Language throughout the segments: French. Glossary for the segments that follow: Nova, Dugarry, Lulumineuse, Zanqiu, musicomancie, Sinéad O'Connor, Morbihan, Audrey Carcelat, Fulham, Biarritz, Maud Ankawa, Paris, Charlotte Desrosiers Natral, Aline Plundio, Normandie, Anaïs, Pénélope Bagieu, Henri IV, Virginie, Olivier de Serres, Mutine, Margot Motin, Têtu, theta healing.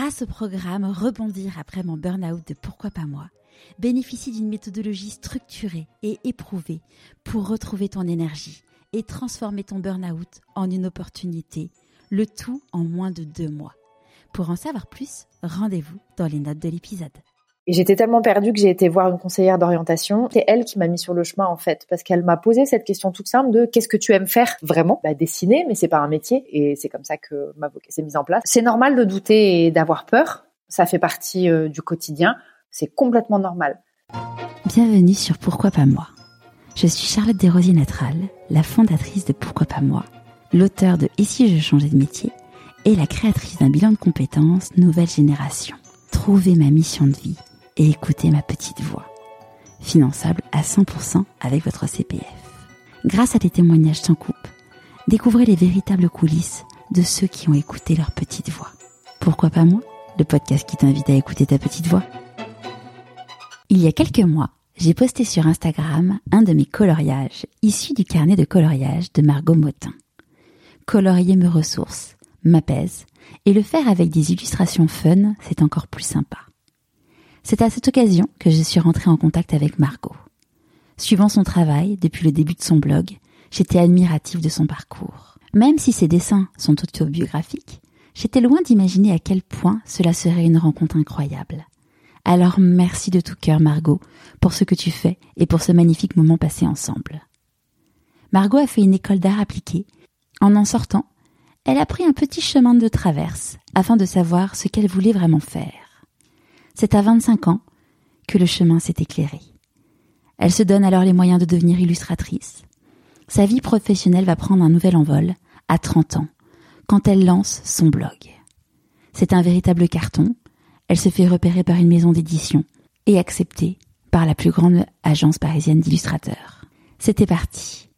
grâce au programme Rebondir après mon burn-out de Pourquoi pas moi, bénéficie d'une méthodologie structurée et éprouvée pour retrouver ton énergie et transformer ton burn-out en une opportunité, le tout en moins de 2 mois. Pour en savoir plus, rendez-vous dans les notes de l'épisode. Et j'étais tellement perdue que j'ai été voir une conseillère d'orientation. C'est elle qui m'a mis sur le chemin, en fait, parce qu'elle m'a posé cette question toute simple de « Qu'est-ce que tu aimes faire ?» Vraiment, bah, dessiner, mais c'est pas un métier. Et c'est comme ça que ma vocation s'est mise en place. C'est normal de douter et d'avoir peur. Ça fait partie du quotidien. C'est complètement normal. Bienvenue sur Pourquoi pas moi. Je suis Charlotte Desrosiers Natral, la fondatrice de Pourquoi pas moi, l'auteure de « Et si je changeais de métier ?» et la créatrice d'un bilan de compétences Nouvelle Génération. Trouvez ma mission de vie et écoutez ma petite voix, finançable à 100% avec votre CPF. Grâce à des témoignages sans coupe, découvrez les véritables coulisses de ceux qui ont écouté leur petite voix. Pourquoi pas moi, le podcast qui t'invite à écouter ta petite voix. Il y a quelques mois, j'ai posté sur Instagram un de mes coloriages, issu du carnet de coloriage de Margot Motin. Colorier me ressource, m'apaise, et le faire avec des illustrations fun, c'est encore plus sympa. C'est à cette occasion que je suis rentrée en contact avec Margot. Suivant son travail depuis le début de son blog, j'étais admirative de son parcours. Même si ses dessins sont autobiographiques, j'étais loin d'imaginer à quel point cela serait une rencontre incroyable. Alors merci de tout cœur Margot pour ce que tu fais et pour ce magnifique moment passé ensemble. Margot a fait une école d'art appliqué. En sortant, elle a pris un petit chemin de traverse afin de savoir ce qu'elle voulait vraiment faire. C'est à 25 ans que le chemin s'est éclairé. Elle se donne alors les moyens de devenir illustratrice. Sa vie professionnelle va prendre un nouvel envol à 30 ans, quand elle lance son blog. C'est un véritable carton. Elle se fait repérer par une maison d'édition et acceptée par la plus grande agence parisienne d'illustrateurs. C'était parti.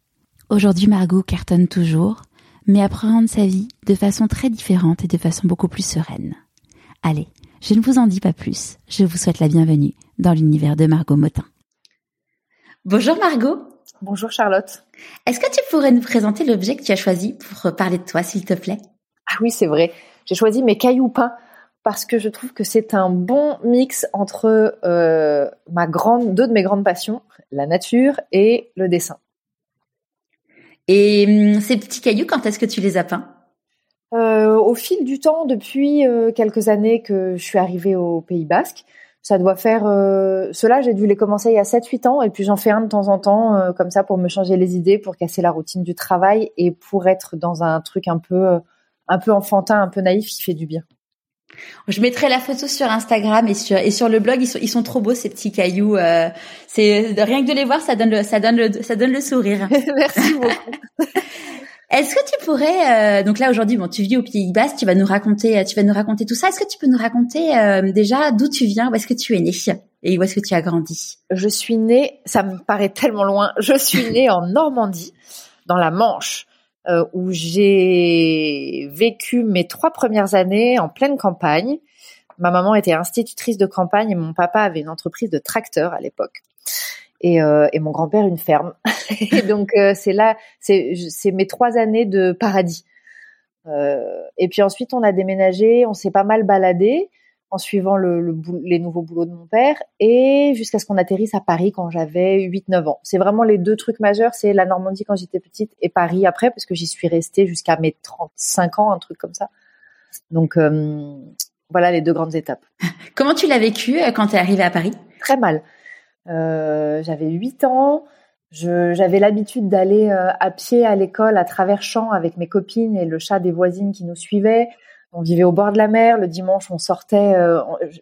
Aujourd'hui, Margot cartonne toujours, mais appréhende sa vie de façon très différente et de façon beaucoup plus sereine. Allez, je ne vous en dis pas plus, je vous souhaite la bienvenue dans l'univers de Margot Motin. Bonjour Margot. Bonjour Charlotte. Est-ce que tu pourrais nous présenter l'objet que tu as choisi pour parler de toi, s'il te plaît ? Ah oui, c'est vrai. J'ai choisi mes cailloux peints parce que je trouve que c'est un bon mix entre deux de mes grandes passions, la nature et le dessin. Et ces petits cailloux, quand est-ce que tu les as peints ? Au fil du temps, depuis quelques années que je suis arrivée au Pays Basque, ça doit faire... Ceux-là, j'ai dû les commencer il y a 7-8 ans, et puis j'en fais un de temps en temps, comme ça, pour me changer les idées, pour casser la routine du travail, et pour être dans un truc un peu enfantin, un peu naïf, qui fait du bien. Je mettrai la photo sur Instagram et sur le blog. Ils sont trop beaux, ces petits cailloux. C'est rien que de les voir, ça donne le sourire. Merci beaucoup. Est-ce que tu pourrais, donc là aujourd'hui, tu vis au Pays Basque, tu vas nous raconter tout ça. Est-ce que tu peux nous raconter déjà d'où tu viens, où est-ce que tu es née et où est-ce que tu as grandi ? Je suis née, ça me paraît tellement loin, je suis née en Normandie, dans la Manche, où j'ai vécu mes 3 premières années en pleine campagne. Ma maman était institutrice de campagne et mon papa avait une entreprise de tracteurs à l'époque. Et mon grand-père une ferme. Et donc c'est mes 3 années de paradis. Et puis ensuite on a déménagé, on s'est pas mal baladé en suivant les nouveaux boulots de mon père et jusqu'à ce qu'on atterrisse à Paris quand j'avais 8-9 ans. C'est vraiment les 2 trucs majeurs, c'est la Normandie quand j'étais petite et Paris après parce que j'y suis restée jusqu'à mes 35 ans, un truc comme ça. Donc voilà les 2 grandes étapes. Comment tu l'as vécu quand tu es arrivée à Paris ? Très mal. J'avais 8 ans, j'avais l'habitude d'aller à pied à l'école à travers champs avec mes copines et le chat des voisines qui nous suivaient. On vivait au bord de la mer, le dimanche on sortait,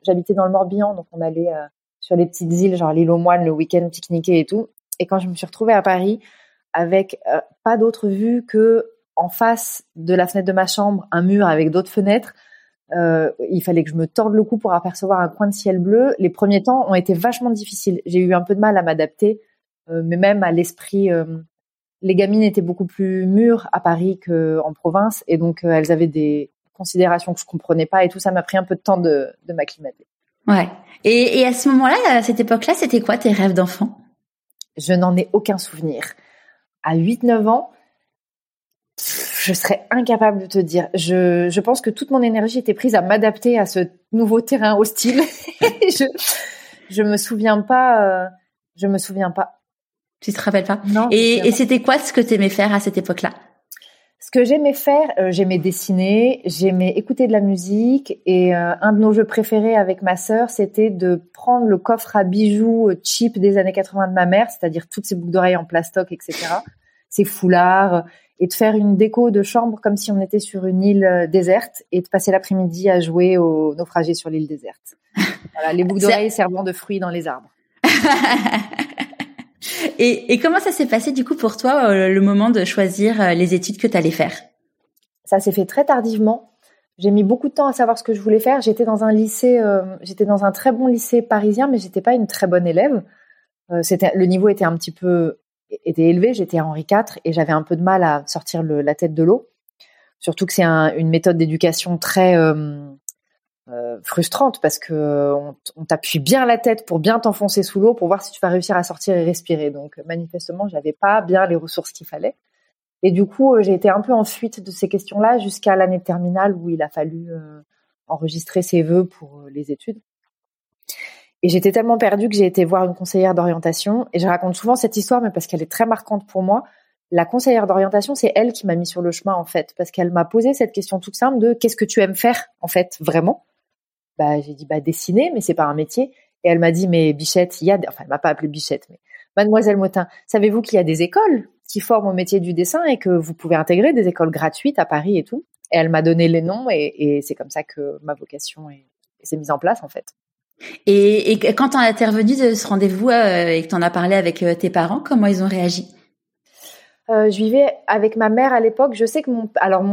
j'habitais dans le Morbihan donc on allait sur les petites îles genre l'île aux moines le week-end pique-niquer et tout. Et quand je me suis retrouvée à Paris avec pas d'autre vue que en face de la fenêtre de ma chambre, un mur avec d'autres fenêtres, il fallait que je me torde le cou pour apercevoir un coin de ciel bleu. Les premiers temps ont été vachement difficiles. J'ai eu un peu de mal à m'adapter, mais même à l'esprit. Les gamines étaient beaucoup plus mûres à Paris qu'en province, et donc elles avaient des considérations que je comprenais pas, et tout ça m'a pris un peu de temps de m'acclimater. Ouais. Et à ce moment-là, à cette époque-là, c'était quoi tes rêves d'enfant ? Je n'en ai aucun souvenir. À 8-9 ans... je serais incapable de te dire. Je pense que toute mon énergie était prise à m'adapter à ce nouveau terrain hostile. Je me souviens pas. Je me souviens pas. Tu te rappelles pas? Non. Et c'était quoi ce que t'aimais faire à cette époque-là? Ce que j'aimais faire, j'aimais dessiner, j'aimais écouter de la musique, et un de nos jeux préférés avec ma sœur, c'était de prendre le coffre à bijoux cheap des années 80 de ma mère, c'est-à-dire toutes ces boucles d'oreilles en plastoc, etc., ces foulards, et de faire une déco de chambre comme si on était sur une île déserte, et de passer l'après-midi à jouer aux naufragés sur l'île déserte. Voilà, les boucles d'oreilles servant de fruits dans les arbres. Et comment ça s'est passé du coup pour toi le moment de choisir les études que tu allais faire? Ça s'est fait très tardivement. J'ai mis beaucoup de temps à savoir ce que je voulais faire. J'étais dans un lycée, j'étais dans un très bon lycée parisien, mais j'étais pas une très bonne élève. Le niveau était un petit peu élevé. J'étais à Henri IV et j'avais un peu de mal à sortir la tête de l'eau. Surtout que c'est une méthode d'éducation très frustrante, parce que on t'appuie bien la tête pour bien t'enfoncer sous l'eau pour voir si tu vas réussir à sortir et respirer. Donc manifestement, j'avais pas bien les ressources qu'il fallait. Et du coup, j'ai été un peu en fuite de ces questions-là jusqu'à l'année de terminale où il a fallu enregistrer ses vœux pour les études. Et j'étais tellement perdue que j'ai été voir une conseillère d'orientation. Et je raconte souvent cette histoire, mais parce qu'elle est très marquante pour moi. La conseillère d'orientation, c'est elle qui m'a mis sur le chemin, en fait, parce qu'elle m'a posé cette question toute simple de qu'est-ce que tu aimes faire, en fait, vraiment? J'ai dit, dessiner, mais c'est pas un métier. Et elle m'a dit, mais Bichette, enfin, elle m'a pas appelée Bichette, mais Mademoiselle Motin, savez-vous qu'il y a des écoles qui forment au métier du dessin et que vous pouvez intégrer, des écoles gratuites à Paris et tout? Et elle m'a donné les noms et c'est comme ça que ma vocation s'est mise en place, en fait. Et quand t'en as intervenu de ce rendez-vous et que t'en as parlé avec tes parents, comment ils ont réagi? Je vivais avec ma mère à l'époque. Je sais que mon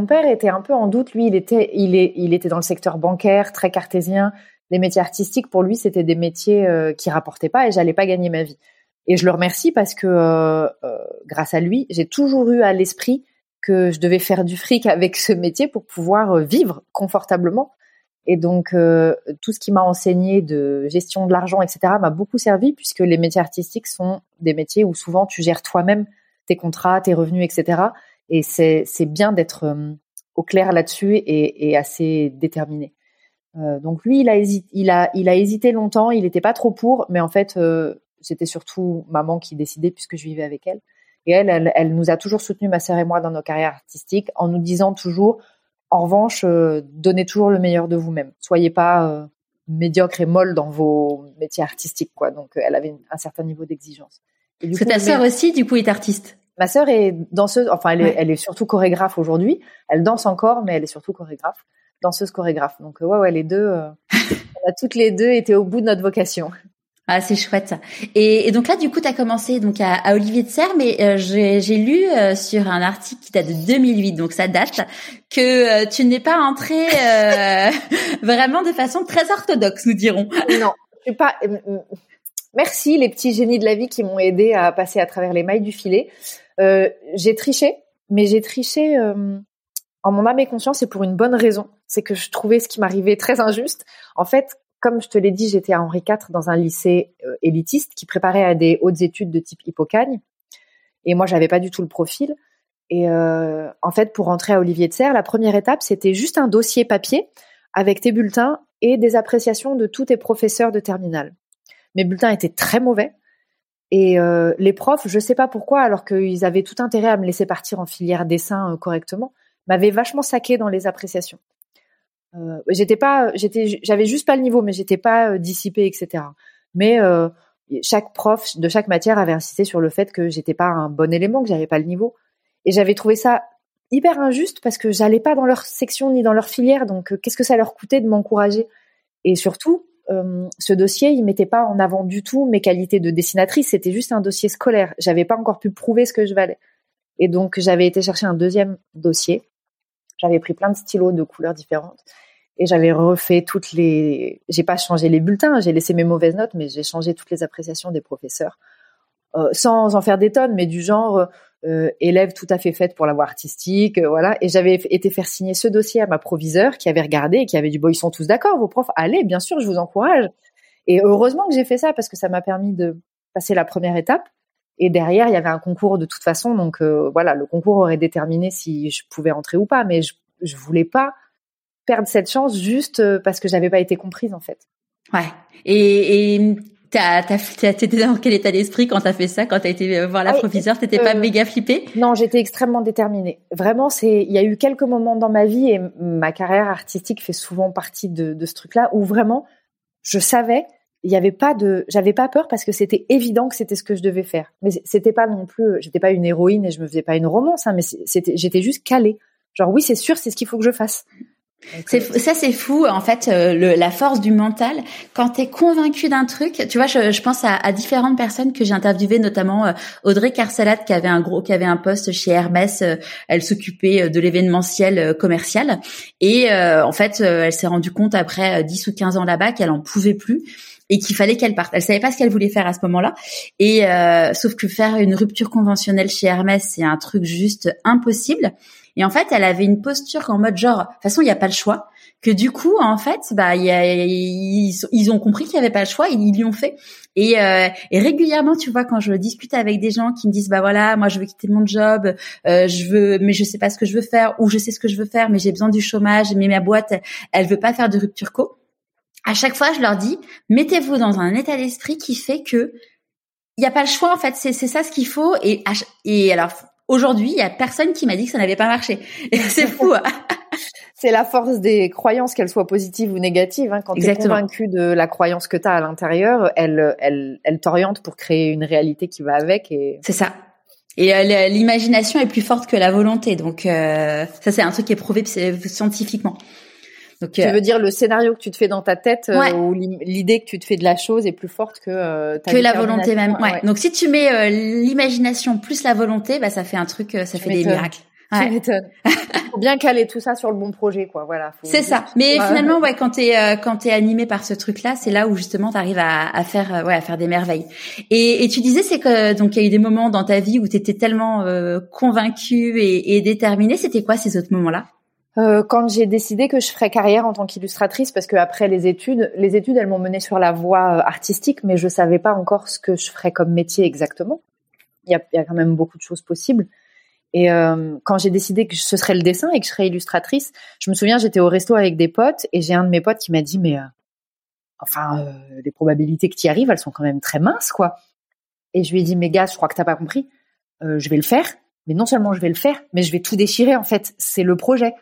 père était un peu en doute. Lui, il était dans le secteur bancaire, très cartésien. Les métiers artistiques, pour lui, c'était des métiers qui rapportaient pas et j'allais pas gagner ma vie. Et je le remercie parce que grâce à lui, j'ai toujours eu à l'esprit que je devais faire du fric avec ce métier pour pouvoir vivre confortablement. Et donc, tout ce qui m'a enseigné de gestion de l'argent, etc., m'a beaucoup servi, puisque les métiers artistiques sont des métiers où souvent tu gères toi-même tes contrats, tes revenus, etc. Et c'est bien d'être au clair là-dessus et assez déterminé. Donc lui, il a hésité longtemps, il n'était pas trop pour, mais en fait, c'était surtout maman qui décidait puisque je vivais avec elle. Et elle nous a toujours soutenus, ma sœur et moi, dans nos carrières artistiques, en nous disant toujours, en revanche, donnez toujours le meilleur de vous-même. Soyez pas médiocre et molle dans vos métiers artistiques, quoi. Donc elle avait un certain niveau d'exigence. Parce que ta sœur aussi, du coup, est artiste. Ma sœur est danseuse, enfin, elle est surtout chorégraphe aujourd'hui. Elle danse encore, mais elle est surtout chorégraphe, danseuse-chorégraphe. Donc, ouais, les deux, on a toutes les deux été au bout de notre vocation. Ah, c'est chouette, ça. Et donc là, du coup, t'as commencé donc à Olivier de Serres, mais j'ai lu sur un article qui date de 2008, donc ça date, que tu n'es pas entrée vraiment de façon très orthodoxe, nous dirons. Non, je suis pas... Merci les petits génies de la vie qui m'ont aidé à passer à travers les mailles du filet. J'ai triché, mais j'ai triché en mon âme et conscience, et pour une bonne raison. C'est que je trouvais ce qui m'arrivait très injuste. En fait, comme je te l'ai dit, j'étais à Henri IV dans un lycée élitiste qui préparait à des hautes études de type Hippocagne. Et moi, j'avais pas du tout le profil. Et en fait, pour rentrer à Olivier de Serres, la première étape, c'était juste un dossier papier avec tes bulletins et des appréciations de tous tes professeurs de terminale. Mes bulletins étaient très mauvais et les profs, je sais pas pourquoi, alors qu'ils avaient tout intérêt à me laisser partir en filière dessin correctement, m'avaient vachement saqué dans les appréciations. J'avais juste pas le niveau, mais j'étais pas dissipée, etc. Mais chaque prof de chaque matière avait insisté sur le fait que j'étais pas un bon élément, que j'avais pas le niveau. Et j'avais trouvé ça hyper injuste parce que j'allais pas dans leur section ni dans leur filière, donc qu'est-ce que ça leur coûtait de m'encourager? Et surtout, ce dossier, il mettait pas en avant du tout mes qualités de dessinatrice. C'était juste un dossier scolaire. J'avais pas encore pu prouver ce que je valais. Et donc, j'avais été chercher un deuxième dossier. J'avais pris plein de stylos de couleurs différentes et j'avais refait toutes les... J'ai pas changé les bulletins, j'ai laissé mes mauvaises notes, mais j'ai changé toutes les appréciations des professeurs. Sans en faire des tonnes, mais du genre élève tout à fait faite pour la voie artistique, voilà. Et j'avais été faire signer ce dossier à ma proviseure qui avait regardé et qui avait dit « Bon, ils sont tous d'accord, vos profs, allez, bien sûr, je vous encourage ». Et heureusement que j'ai fait ça parce que ça m'a permis de passer la première étape Et derrière, il y avait un concours de toute façon. Donc voilà, le concours aurait déterminé si je pouvais entrer ou pas. Mais je voulais pas perdre cette chance juste parce que j'avais pas été comprise, en fait. Ouais. Et t'étais dans quel état d'esprit quand t'as fait ça, quand t'as été voir la proviseure, t'étais pas méga flippée? Non, j'étais extrêmement déterminée. Vraiment, il y a eu quelques moments dans ma vie, et ma carrière artistique fait souvent partie de ce truc-là, où vraiment, je savais, j'avais pas peur parce que c'était évident que c'était ce que je devais faire. Mais c'était pas non plus, j'étais pas une héroïne et je me faisais pas une romance, hein, mais j'étais juste calée. Genre, oui, c'est sûr, c'est ce qu'il faut que je fasse. Ça c'est fou en fait, la force du mental quand t'es convaincu d'un truc. Tu vois, je pense à différentes personnes que j'ai interviewées, notamment Audrey Carcelat qui avait un poste chez Hermès. Elle s'occupait de l'événementiel commercial et en fait elle s'est rendue compte après 10 ou 15 ans là-bas qu'elle en pouvait plus et qu'il fallait qu'elle parte. Elle savait pas ce qu'elle voulait faire à ce moment-là. Et sauf que faire une rupture conventionnelle chez Hermès, c'est un truc juste impossible. Et en fait, elle avait une posture en mode genre, de toute façon, il n'y a pas le choix. Que du coup, en fait, ils ont compris qu'il n'y avait pas le choix, ils l'y ont fait. Et régulièrement, tu vois, quand je discute avec des gens qui me disent, bah voilà, moi je veux quitter mon job, mais je sais pas ce que je veux faire, ou je sais ce que je veux faire, mais j'ai besoin du chômage, mais ma boîte, elle veut pas faire de rupture co. À chaque fois, je leur dis, mettez-vous dans un état d'esprit qui fait que il n'y a pas le choix, en fait, c'est ça ce qu'il faut. Et alors, aujourd'hui, il n'y a personne qui m'a dit que ça n'avait pas marché. Et c'est fou. Hein, c'est la force des croyances, qu'elles soient positives ou négatives. Hein, quand tu es convaincu de la croyance que tu as à l'intérieur, elle t'oriente pour créer une réalité qui va avec. C'est ça. Et l'imagination est plus forte que la volonté. Donc, ça, c'est un truc qui est prouvé scientifiquement. Donc, tu veux dire le scénario que tu te fais dans ta tête, ouais, ou l'idée que tu te fais de la chose est plus forte que la volonté même. Ouais. Ouais. Donc si tu mets l'imagination plus la volonté, bah ça fait un truc, ça fait des miracles. Ouais. Tu m'étonnes. Faut bien caler tout ça sur le bon projet, quoi. Voilà. C'est ça. Mais finalement, ouais, quand t'es animé par ce truc-là, c'est là où justement t'arrives à faire des merveilles. Et tu disais, c'est que donc il y a eu des moments dans ta vie où t'étais tellement convaincue et déterminée. C'était quoi ces autres moments-là? Quand j'ai décidé que je ferais carrière en tant qu'illustratrice, parce que après les études, elles m'ont menée sur la voie artistique, mais je savais pas encore ce que je ferais comme métier exactement. Il y a quand même beaucoup de choses possibles. Et quand j'ai décidé que ce serait le dessin et que je serais illustratrice, je me souviens, j'étais au resto avec des potes et j'ai un de mes potes qui m'a dit, mais les probabilités que t'y arrives, elles sont quand même très minces, quoi. Et je lui ai dit, mais gars, je crois que t'as pas compris. Je vais le faire, mais non seulement je vais le faire, mais je vais tout déchirer, en fait. C'est le projet.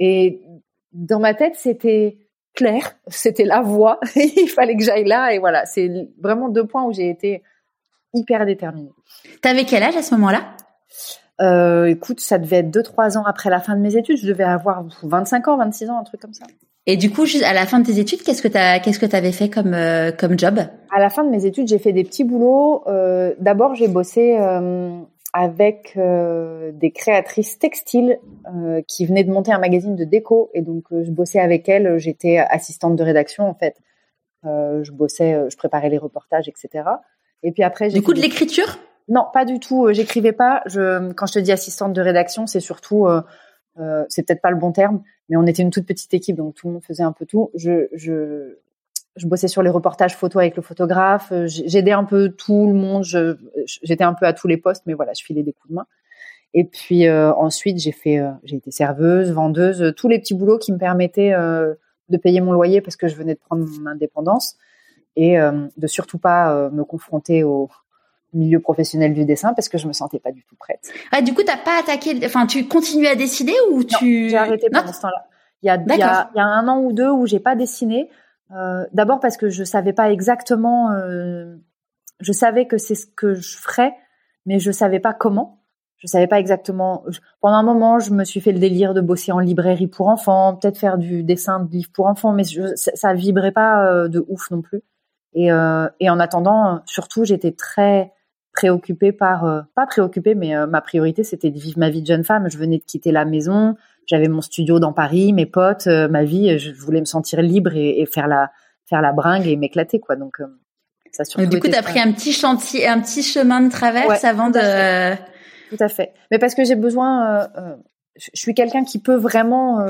Et dans ma tête, c'était clair, c'était la voie, il fallait que j'aille là, et voilà, c'est vraiment 2 points où j'ai été hyper déterminée. T'avais quel âge à ce moment-là? Écoute, ça devait être 2-3 ans après la fin de mes études, je devais avoir 25 ans, 26 ans, un truc comme ça. Et du coup, à la fin de tes études, qu'est-ce que t'avais fait comme job? À la fin de mes études, j'ai fait des petits boulots. D'abord, j'ai bossé avec des créatrices textiles qui venaient de monter un magazine de déco. Et donc, je bossais avec elles. J'étais assistante de rédaction, en fait. Je bossais, je préparais les reportages, etc. Et puis après... Du coup, de l'écriture ? Non, pas du tout. J'écrivais pas. Quand je te dis assistante de rédaction, c'est surtout... c'est peut-être pas le bon terme, mais on était une toute petite équipe, donc tout le monde faisait un peu tout. Je bossais sur les reportages photo avec le photographe, j'aidais un peu tout le monde, j'étais un peu à tous les postes, mais voilà, je filais des coups de main. Et puis ensuite, j'ai été serveuse, vendeuse, tous les petits boulots qui me permettaient de payer mon loyer parce que je venais de prendre mon indépendance et de surtout pas me confronter au milieu professionnel du dessin parce que je me sentais pas du tout prête. Ah, du coup, t'as pas attaqué, enfin, tu continues à dessiner ou tu... Non, j'ai arrêté pendant ce temps-là. Il y a 1 an ou 2 où j'ai pas dessiné. D'abord parce que je savais pas exactement, je savais que c'est ce que je ferais, mais je savais pas comment. Je savais pas exactement. Pendant un moment, je me suis fait le délire de bosser en librairie pour enfants, peut-être faire du dessin de livres pour enfants, mais ça vibrait pas de ouf non plus. Et en attendant, surtout, j'étais très préoccupée par, pas préoccupée, mais ma priorité, c'était de vivre ma vie de jeune femme. Je venais de quitter la maison. J'avais mon studio dans Paris, mes potes, ma vie. Je voulais me sentir libre et faire la bringue et m'éclater, quoi. Donc, ça surtout. Du coup, t'as pris un petit chantier, un petit chemin de traverse, ouais, avant de... Tout à fait. Mais parce que j'ai besoin. Je suis quelqu'un qui peut vraiment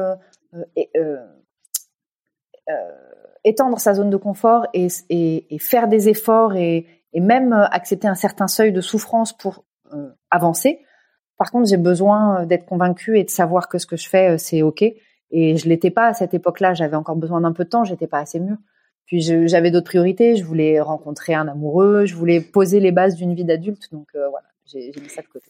étendre sa zone de confort et faire des efforts et et même accepter un certain seuil de souffrance pour avancer. Par contre, j'ai besoin d'être convaincue et de savoir que ce que je fais, c'est OK. Et je l'étais pas à cette époque-là. J'avais encore besoin d'un peu de temps. J'étais pas assez mûre. Puis j'avais d'autres priorités. Je voulais rencontrer un amoureux. Je voulais poser les bases d'une vie d'adulte. Donc voilà, j'ai mis ça de côté.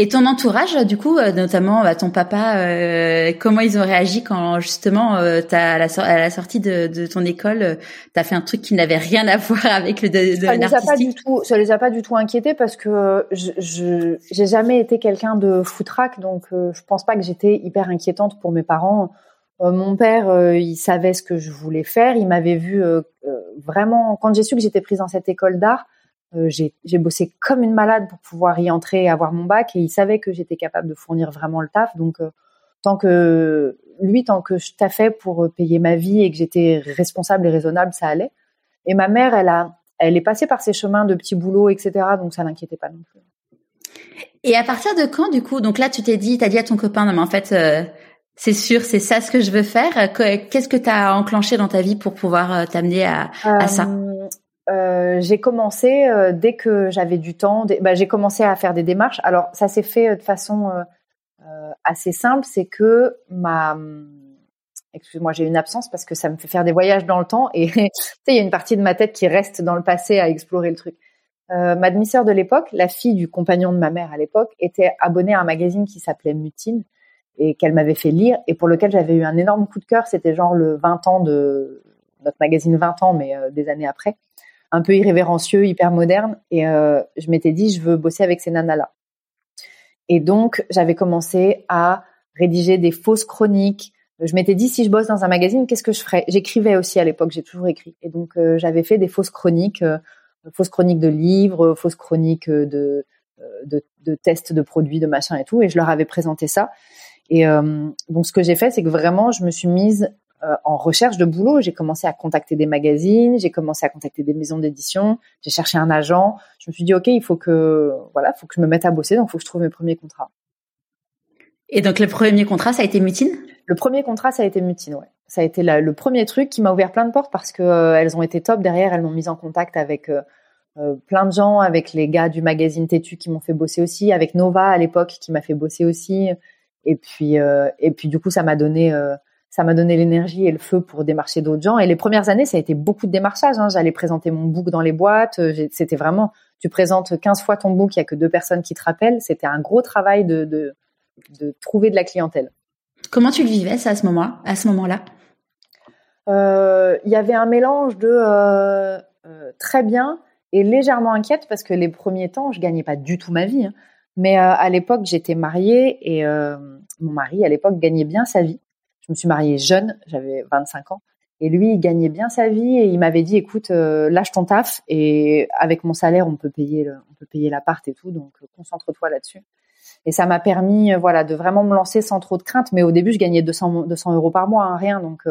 Et ton entourage, du coup, notamment ton papa, comment ils ont réagi quand justement, à la sortie de ton école, t'as fait un truc qui n'avait rien à voir avec le domaine artistique. Ça les a pas du tout inquiétés parce que j'ai jamais été quelqu'un de foutraque, donc je pense pas que j'étais hyper inquiétante pour mes parents. Mon père, il savait ce que je voulais faire, il m'avait vu vraiment. Quand j'ai su que j'étais prise dans cette école d'art, j'ai bossé comme une malade pour pouvoir y entrer et avoir mon bac, et il savait que j'étais capable de fournir vraiment le taf. Donc tant que je taffais pour payer ma vie et que j'étais responsable et raisonnable, ça allait. Et ma mère, elle est passée par ses chemins de petits boulots, etc. Donc ça l'inquiétait pas non plus. Et à partir de quand, du coup, donc là t'as dit à ton copain, non mais en fait c'est sûr, c'est ça ce que je veux faire. Qu'est-ce que t'as enclenché dans ta vie pour pouvoir t'amener à ça? J'ai commencé dès que j'avais du temps. J'ai commencé à faire des démarches. Alors ça s'est fait de façon assez simple. C'est que excuse-moi, j'ai une absence parce que ça me fait faire des voyages dans le temps. Et tu sais, il y a une partie de ma tête qui reste dans le passé à explorer le truc. Ma demi-sœur de l'époque, la fille du compagnon de ma mère à l'époque, était abonnée à un magazine qui s'appelait Mutine et qu'elle m'avait fait lire et pour lequel j'avais eu un énorme coup de cœur. C'était genre le 20 ans de notre magazine 20 ans, mais des années après. Un peu irrévérencieux, hyper moderne. Et je m'étais dit, je veux bosser avec ces nanas-là. Et donc, j'avais commencé à rédiger des fausses chroniques. Je m'étais dit, si je bosse dans un magazine, qu'est-ce que je ferais ? J'écrivais aussi à l'époque, j'ai toujours écrit. Et donc, j'avais fait des fausses chroniques de livres, fausses chroniques de tests de produits, de machins et tout. Et je leur avais présenté ça. Et donc, ce que j'ai fait, c'est que vraiment, je me suis mise... en recherche de boulot. J'ai commencé à contacter des magazines, j'ai commencé à contacter des maisons d'édition, j'ai cherché un agent. Je me suis dit, OK, il faut que je me mette à bosser, donc il faut que je trouve mes premiers contrats. Et donc, le premier contrat, ça a été Mutine ? Le premier contrat, ça a été Mutine, ouais. Ça a été le premier truc qui m'a ouvert plein de portes parce que elles ont été top. Derrière, elles m'ont mise en contact avec plein de gens, avec les gars du magazine Têtu qui m'ont fait bosser aussi, avec Nova à l'époque qui m'a fait bosser aussi. Et puis du coup, ça m'a donné l'énergie et le feu pour démarcher d'autres gens. Et les premières années, ça a été beaucoup de démarchage, hein. J'allais présenter mon book dans les boîtes. C'était vraiment, tu présentes 15 fois ton book, il n'y a que 2 personnes qui te rappellent. C'était un gros travail de trouver de la clientèle. Comment tu le vivais, ça, à ce moment-là? Il y avait un mélange de très bien et légèrement inquiète, parce que les premiers temps, je ne gagnais pas du tout ma vie, hein. Mais à l'époque, j'étais mariée et mon mari, à l'époque, gagnait bien sa vie. Je me suis mariée jeune, j'avais 25 ans, et lui, il gagnait bien sa vie et il m'avait dit, écoute, lâche ton taf et avec mon salaire, on peut payer l'appart et tout, donc concentre-toi là-dessus. Et ça m'a permis, de vraiment me lancer sans trop de crainte. Mais au début, je gagnais 200 euros par mois, hein, rien, donc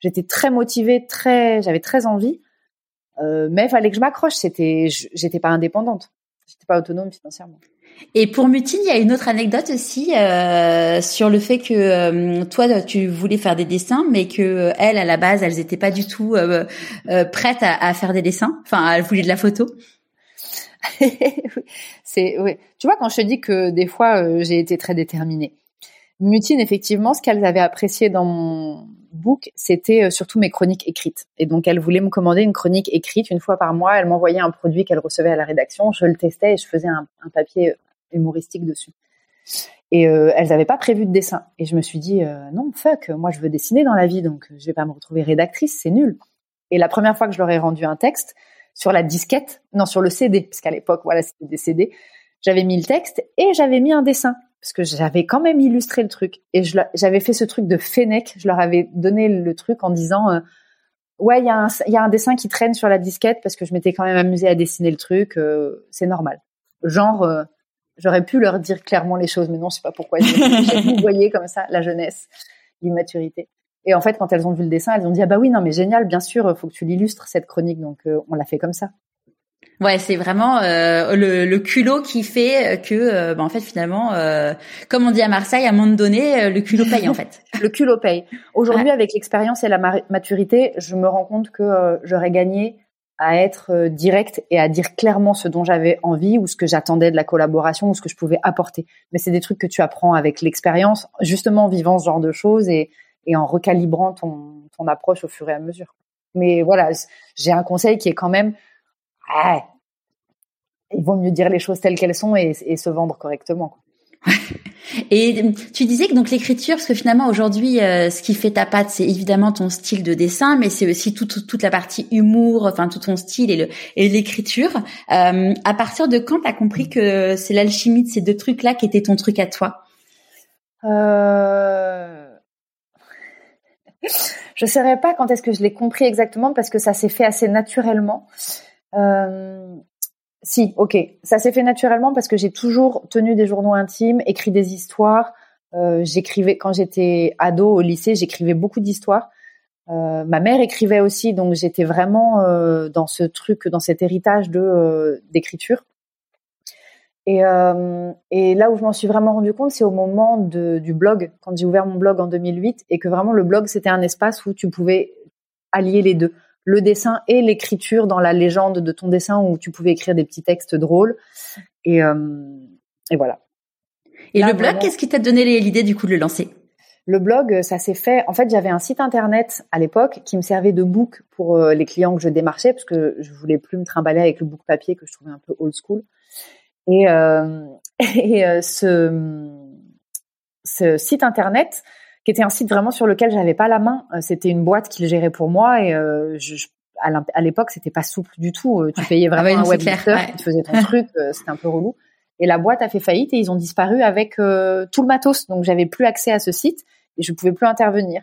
j'étais très motivée, j'avais très envie, mais il fallait que je m'accroche. J'étais pas indépendante, j'étais pas autonome financièrement. Et pour Mutine, il y a une autre anecdote aussi sur le fait que toi, tu voulais faire des dessins, mais que elles, à la base, elles n'étaient pas du tout prêtes à faire des dessins. Enfin, elles voulaient de la photo. Oui. Tu vois, quand je te dis que des fois, j'ai été très déterminée. Mutine, effectivement, ce qu'elles avaient apprécié dans mon book, c'était surtout mes chroniques écrites. Et donc, elles voulaient me commander une chronique écrite une fois par mois. Elles m'envoyaient un produit qu'elles recevaient à la rédaction. Je le testais et je faisais un papier humoristique dessus. Et elles n'avaient pas prévu de dessin. Et je me suis dit, non, fuck, moi, je veux dessiner dans la vie, donc je ne vais pas me retrouver rédactrice, c'est nul. Et la première fois que je leur ai rendu un texte, sur le CD, parce qu'à l'époque, c'était des CD, j'avais mis le texte et j'avais mis un dessin. Parce que j'avais quand même illustré le truc. Et j'avais fait ce truc de fennec. Je leur avais donné le truc en disant ouais, il y a un dessin qui traîne sur la disquette parce que je m'étais quand même amusée à dessiner le truc. C'est normal. Genre, j'aurais pu leur dire clairement les choses, mais non, je sais pas pourquoi. Vous voyez comme ça la jeunesse, l'immaturité. Et en fait, quand elles ont vu le dessin, elles ont dit « Ah bah oui, non mais génial, bien sûr, faut que tu l'illustres cette chronique. » Donc, on l'a fait comme ça. Ouais, c'est vraiment le culot qui fait que, en fait, finalement, comme on dit à Marseille, à un moment donné, le culot paye, en fait. Le culot paye. Aujourd'hui, avec l'expérience et la maturité, je me rends compte que j'aurais gagné à être directe et à dire clairement ce dont j'avais envie ou ce que j'attendais de la collaboration ou ce que je pouvais apporter. Mais c'est des trucs que tu apprends avec l'expérience, justement en vivant ce genre de choses et en recalibrant ton approche au fur et à mesure. Mais voilà, j'ai un conseil qui est quand même... Ah, il vaut mieux dire les choses telles qu'elles sont et se vendre correctement. Et tu disais que donc l'écriture, parce que finalement aujourd'hui, ce qui fait ta patte, c'est évidemment ton style de dessin, mais c'est aussi toute la partie humour, enfin tout ton style et l'écriture. À partir de quand t'as compris que c'est l'alchimie de ces deux trucs-là qui était ton truc à toi ? Je ne saurais pas quand est-ce que je l'ai compris exactement, parce que ça s'est fait assez naturellement. Si, ok, ça s'est fait naturellement parce que j'ai toujours tenu des journaux intimes, écrit des histoires. J'écrivais quand j'étais ado au lycée, j'écrivais beaucoup d'histoires. Ma mère écrivait aussi, donc j'étais vraiment dans ce truc, dans cet héritage d'écriture. Et là où je m'en suis vraiment rendu compte, c'est au moment du blog, quand j'ai ouvert mon blog en 2008, et que vraiment le blog c'était un espace où tu pouvais allier les deux. Le dessin et l'écriture dans la légende de ton dessin où tu pouvais écrire des petits textes drôles. Et voilà. Et là, le blog, vraiment, qu'est-ce qui t'a donné l'idée du coup de le lancer ? Le blog, ça s'est fait... En fait, j'avais un site internet à l'époque qui me servait de book pour les clients que je démarchais, parce que je voulais plus me trimballer avec le book papier que je trouvais un peu old school. Ce site internet... qui était un site vraiment sur lequel j'avais pas la main. C'était une boîte qui le gérait pour moi et à l'époque, c'était pas souple du tout. Tu payais vraiment un webmaster qui te faisait ton truc. C'était un peu relou. Et la boîte a fait faillite et ils ont disparu avec tout le matos. Donc, j'avais plus accès à ce site et je pouvais plus intervenir.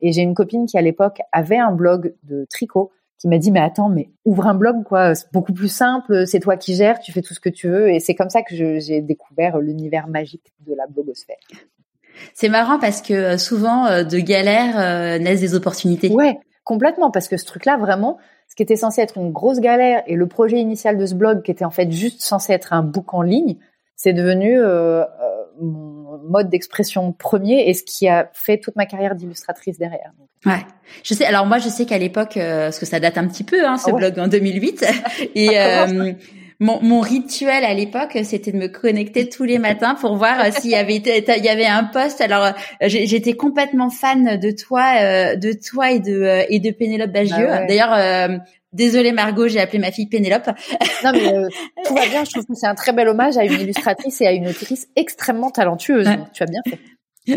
Et j'ai une copine qui, à l'époque, avait un blog de tricot qui m'a dit « Mais attends, mais ouvre un blog, quoi. C'est beaucoup plus simple. C'est toi qui gères, tu fais tout ce que tu veux. » Et c'est comme ça que j'ai découvert l'univers magique de la blogosphère. C'est marrant parce que souvent, de galères naissent des opportunités. Ouais, complètement, parce que ce truc-là, vraiment, ce qui était censé être une grosse galère et le projet initial de ce blog, qui était en fait juste censé être un book en ligne, c'est devenu mon mode d'expression premier et ce qui a fait toute ma carrière d'illustratrice derrière. Ouais, je sais. Alors moi, je sais qu'à l'époque, parce que ça date un petit peu, hein, blog en 2008, et... Mon rituel à l'époque, c'était de me connecter tous les matins pour voir s'il y avait un post. Alors, j'étais complètement fan de toi et de Pénélope Bagieu. Ah ouais. D'ailleurs, désolée Margot, j'ai appelé ma fille Pénélope. Non mais tout va bien, je trouve que c'est un très bel hommage à une illustratrice et à une autrice extrêmement talentueuse. Ouais. Donc, tu as bien fait.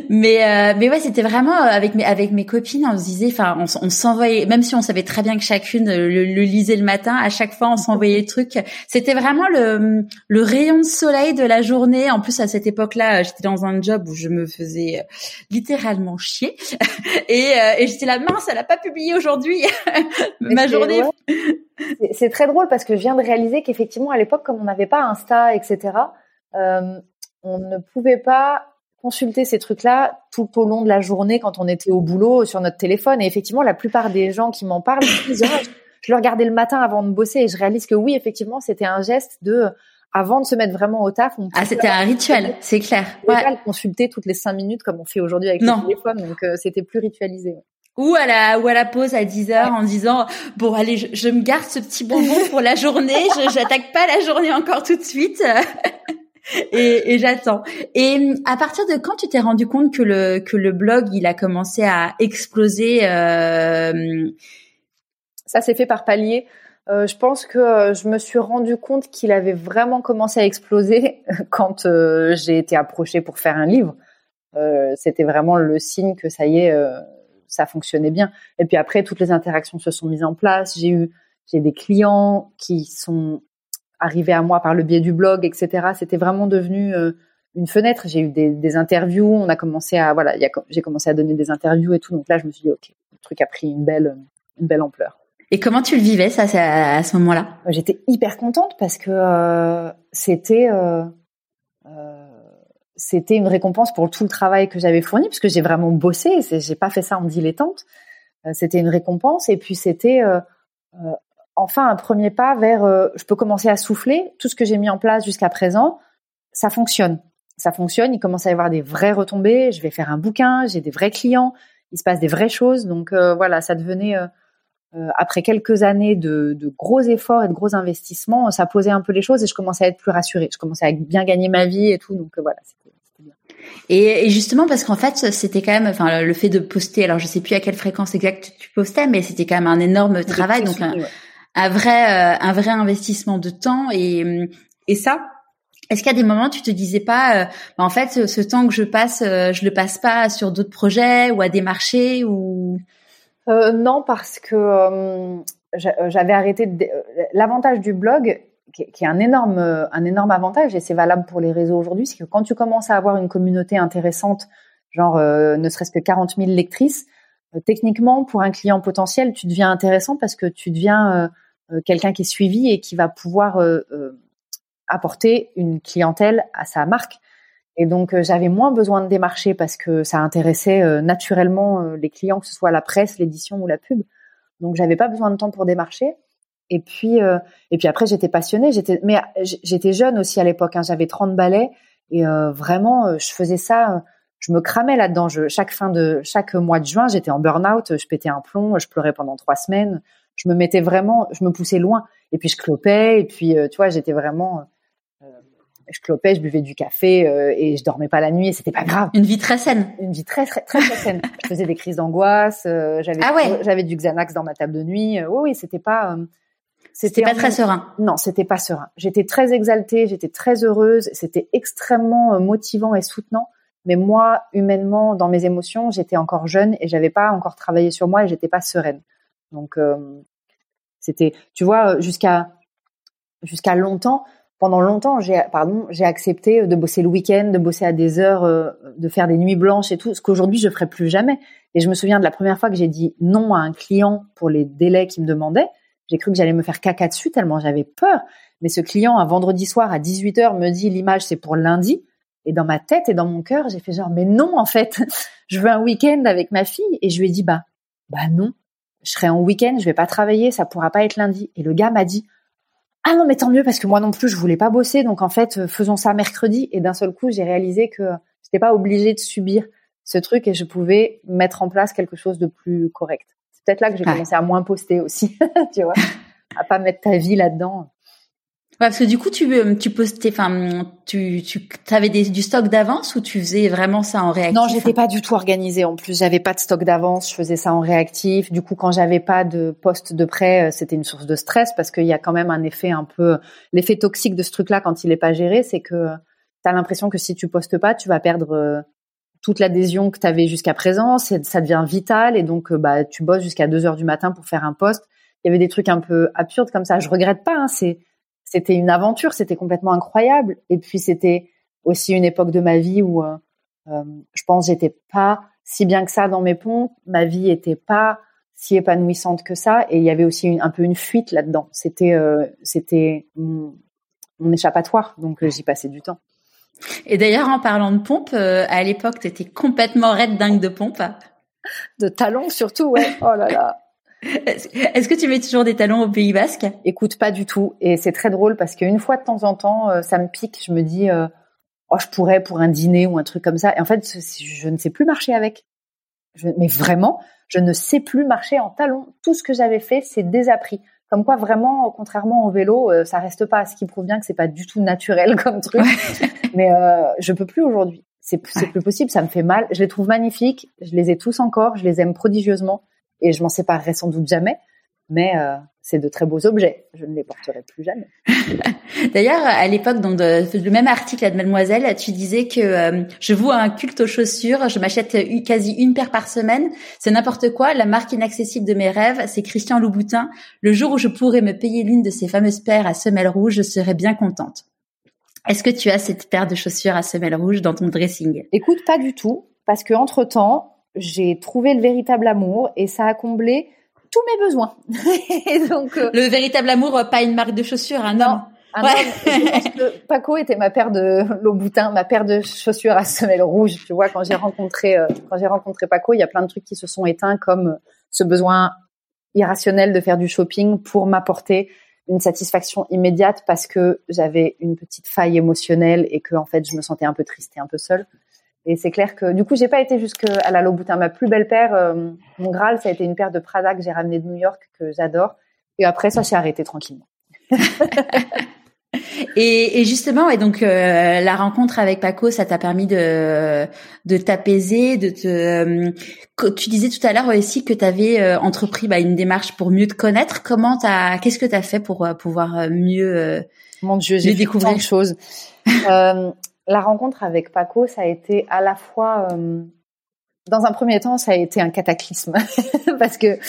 Mais ouais, c'était vraiment avec mes copines, on se disait, enfin, on s'envoyait, même si on savait très bien que chacune le lisait le matin, à chaque fois on s'envoyait le truc. C'était vraiment le rayon de soleil de la journée. En plus, à cette époque-là, j'étais dans un job où je me faisais littéralement chier et j'étais là, mince, elle a pas publié aujourd'hui ma journée. Ouais. C'est très drôle parce que je viens de réaliser qu'effectivement à l'époque, comme on n'avait pas Insta, etc., on ne pouvait pas consulter ces trucs-là tout au long de la journée quand on était au boulot sur notre téléphone. Et effectivement, la plupart des gens qui m'en parlent, je le regardais le matin avant de bosser et je réalise que oui, effectivement, c'était un geste avant de se mettre vraiment au taf. C'était un rituel, c'est clair. On ne pouvait pas le consulter toutes les 5 minutes comme on fait aujourd'hui avec le téléphone, donc c'était plus ritualisé. Ou à la pause à 10h en disant « Bon, allez, je me garde ce petit bonbon pour la journée, j'attaque pas la journée encore tout de suite. » Et j'attends. Et à partir de quand tu t'es rendu compte que le blog, il a commencé à exploser Ça s'est fait par palier. Je pense que je me suis rendu compte qu'il avait vraiment commencé à exploser quand j'ai été approchée pour faire un livre. C'était vraiment le signe que ça y est, ça fonctionnait bien. Et puis après, toutes les interactions se sont mises en place. J'ai des clients qui sont arrivé à moi par le biais du blog, etc. C'était vraiment devenu une fenêtre. J'ai eu des interviews. On a commencé j'ai commencé à donner des interviews et tout. Donc là, je me suis dit, ok, le truc a pris une belle ampleur. Et comment tu le vivais, ça, à ce moment-là ? J'étais hyper contente parce que c'était une récompense pour tout le travail que j'avais fourni, parce que j'ai vraiment bossé. J'ai pas fait ça en dilettante. C'était une récompense. Et puis, c'était... enfin, un premier pas vers je peux commencer à souffler. Tout ce que j'ai mis en place jusqu'à présent, ça fonctionne. Ça fonctionne, il commence à y avoir des vraies retombées. Je vais faire un bouquin, j'ai des vrais clients, il se passe des vraies choses. Donc voilà, ça devenait après quelques années de gros efforts et de gros investissements, ça posait un peu les choses et je commençais à être plus rassurée. Je commençais à bien gagner ma vie et tout, donc voilà, c'était bien. Et justement, parce qu'en fait, c'était quand même, enfin, le fait de poster, alors je sais plus à quelle fréquence exacte tu postais, mais c'était quand même un énorme travail, donc un vrai investissement de temps et ça. Est-ce qu'il y a des moments où tu te disais pas, bah en fait, ce temps que je passe, je le passe pas sur d'autres projets ou à des marchés ou... Non, parce que j'avais arrêté. L'avantage du blog, qui est un énorme avantage, et c'est valable pour les réseaux aujourd'hui, c'est que quand tu commences à avoir une communauté intéressante, genre ne serait-ce que 40 000 lectrices, techniquement, pour un client potentiel, tu deviens intéressant parce que tu deviens quelqu'un qui est suivi et qui va pouvoir apporter une clientèle à sa marque. Et donc, j'avais moins besoin de démarcher parce que ça intéressait naturellement les clients, que ce soit la presse, l'édition ou la pub. Donc, j'avais pas besoin de temps pour démarcher. Et puis après, j'étais passionnée. J'étais jeune aussi à l'époque. Hein, j'avais 30 balais et vraiment, je faisais ça. Je me cramais là-dedans. Chaque mois de juin, j'étais en burn-out. Je pétais un plomb. Je pleurais pendant 3 semaines. Je me poussais loin. Et puis, je clopais. Et puis, tu vois, j'étais vraiment... je clopais, je buvais du café et je dormais pas la nuit et c'était pas grave. Une vie très saine. Une vie très très très, très saine. Je faisais des crises d'angoisse, j'avais du Xanax dans ma table de nuit. Oui, c'était pas c'était pas très serein. Non, c'était pas serein. J'étais très exaltée, j'étais très heureuse, c'était extrêmement motivant et soutenant, mais moi humainement dans mes émotions, j'étais encore jeune et j'avais pas encore travaillé sur moi et j'étais pas sereine. Donc c'était, tu vois, jusqu'à longtemps. Pendant longtemps, j'ai accepté de bosser le week-end, de bosser à des heures, de faire des nuits blanches et tout, ce qu'aujourd'hui je ferai plus jamais. Et je me souviens de la première fois que j'ai dit non à un client pour les délais qu'il me demandait. J'ai cru que j'allais me faire caca dessus tellement j'avais peur. Mais ce client, un vendredi soir à 18h, me dit l'image c'est pour lundi. Et dans ma tête et dans mon cœur, j'ai fait genre mais non en fait, je veux un week-end avec ma fille. Et je lui ai dit bah non, je serai en week-end, je vais pas travailler, ça pourra pas être lundi. Et le gars m'a dit ah non, mais tant mieux, parce que moi non plus, je voulais pas bosser. Donc, en fait, faisons ça mercredi. Et d'un seul coup, j'ai réalisé que j'étais pas obligée de subir ce truc et je pouvais mettre en place quelque chose de plus correct. C'est peut-être là que j'ai commencé à moins poster aussi, tu vois, à pas mettre ta vie là-dedans. Ouais, parce que du coup, tu postais, enfin, tu avais du stock d'avance ou tu faisais vraiment ça en réactif? Non, j'étais pas du tout organisée. En plus, j'avais pas de stock d'avance. Je faisais ça en réactif. Du coup, quand j'avais pas de poste de prêt, c'était une source de stress parce qu'il y a quand même un effet un peu, l'effet toxique de ce truc-là quand il est pas géré, c'est que t'as l'impression que si tu postes pas, tu vas perdre toute l'adhésion que t'avais jusqu'à présent. Ça devient vital et donc, tu bosses jusqu'à 2h du matin pour faire un post. Il y avait des trucs un peu absurdes comme ça. Je regrette pas, hein, c'était une aventure, c'était complètement incroyable. Et puis, c'était aussi une époque de ma vie où, je pense, j'étais pas si bien que ça dans mes pompes. Ma vie était pas si épanouissante que ça. Et il y avait aussi un peu une fuite là-dedans. C'était mon échappatoire. Donc, j'y passais du temps. Et d'ailleurs, en parlant de pompes, à l'époque, t'étais complètement raide dingue de pompes. De talons surtout, ouais. Oh là là. Est-ce que tu mets toujours des talons au Pays Basque? Écoute, pas du tout. Et c'est très drôle parce qu'une fois de temps en temps, ça me pique. Je me dis, je pourrais pour un dîner ou un truc comme ça. Et en fait, je ne sais plus marcher avec. Mais vraiment, je ne sais plus marcher en talons. Tout ce que j'avais fait, c'est désappris. Comme quoi, vraiment, contrairement au vélo, ça reste pas. Ce qui prouve bien que c'est pas du tout naturel comme truc. Ouais. Mais je peux plus aujourd'hui. C'est plus possible. Ça me fait mal. Je les trouve magnifiques. Je les ai tous encore. Je les aime prodigieusement. Et je m'en séparerai sans doute jamais, mais c'est de très beaux objets. Je ne les porterai plus jamais. D'ailleurs, à l'époque, dans le même article là, de Mademoiselle, tu disais que je voue un culte aux chaussures, je m'achète quasi une paire par semaine. C'est n'importe quoi. La marque inaccessible de mes rêves, c'est Christian Louboutin. Le jour où je pourrais me payer l'une de ces fameuses paires à semelles rouges, je serais bien contente. Est-ce que tu as cette paire de chaussures à semelles rouges dans ton dressing? Écoute, pas du tout, parce que entre temps. J'ai trouvé le véritable amour et ça a comblé tous mes besoins. Et donc, le véritable amour, pas une marque de chaussures, un homme. Je pense que Paco était ma paire de chaussures à semelles rouges. Tu vois, quand j'ai rencontré Paco, il y a plein de trucs qui se sont éteints, comme ce besoin irrationnel de faire du shopping pour m'apporter une satisfaction immédiate parce que j'avais une petite faille émotionnelle et que en fait, je me sentais un peu triste et un peu seule. Et c'est clair que, du coup, j'ai pas été jusqu'à la Louboutin. Ma plus belle paire, mon Graal, ça a été une paire de Prada que j'ai ramenée de New York, que j'adore. Et après, ça s'est arrêté tranquillement. Et justement, et donc la rencontre avec Paco, ça t'a permis de t'apaiser, de te. Tu disais tout à l'heure aussi que t'avais entrepris une démarche pour mieux te connaître. Qu'est-ce que t'as fait pour pouvoir mieux Mon Dieu, j'ai découvert une chose. La rencontre avec Paco, ça a été à la fois, dans un premier temps, ça a été un cataclysme parce que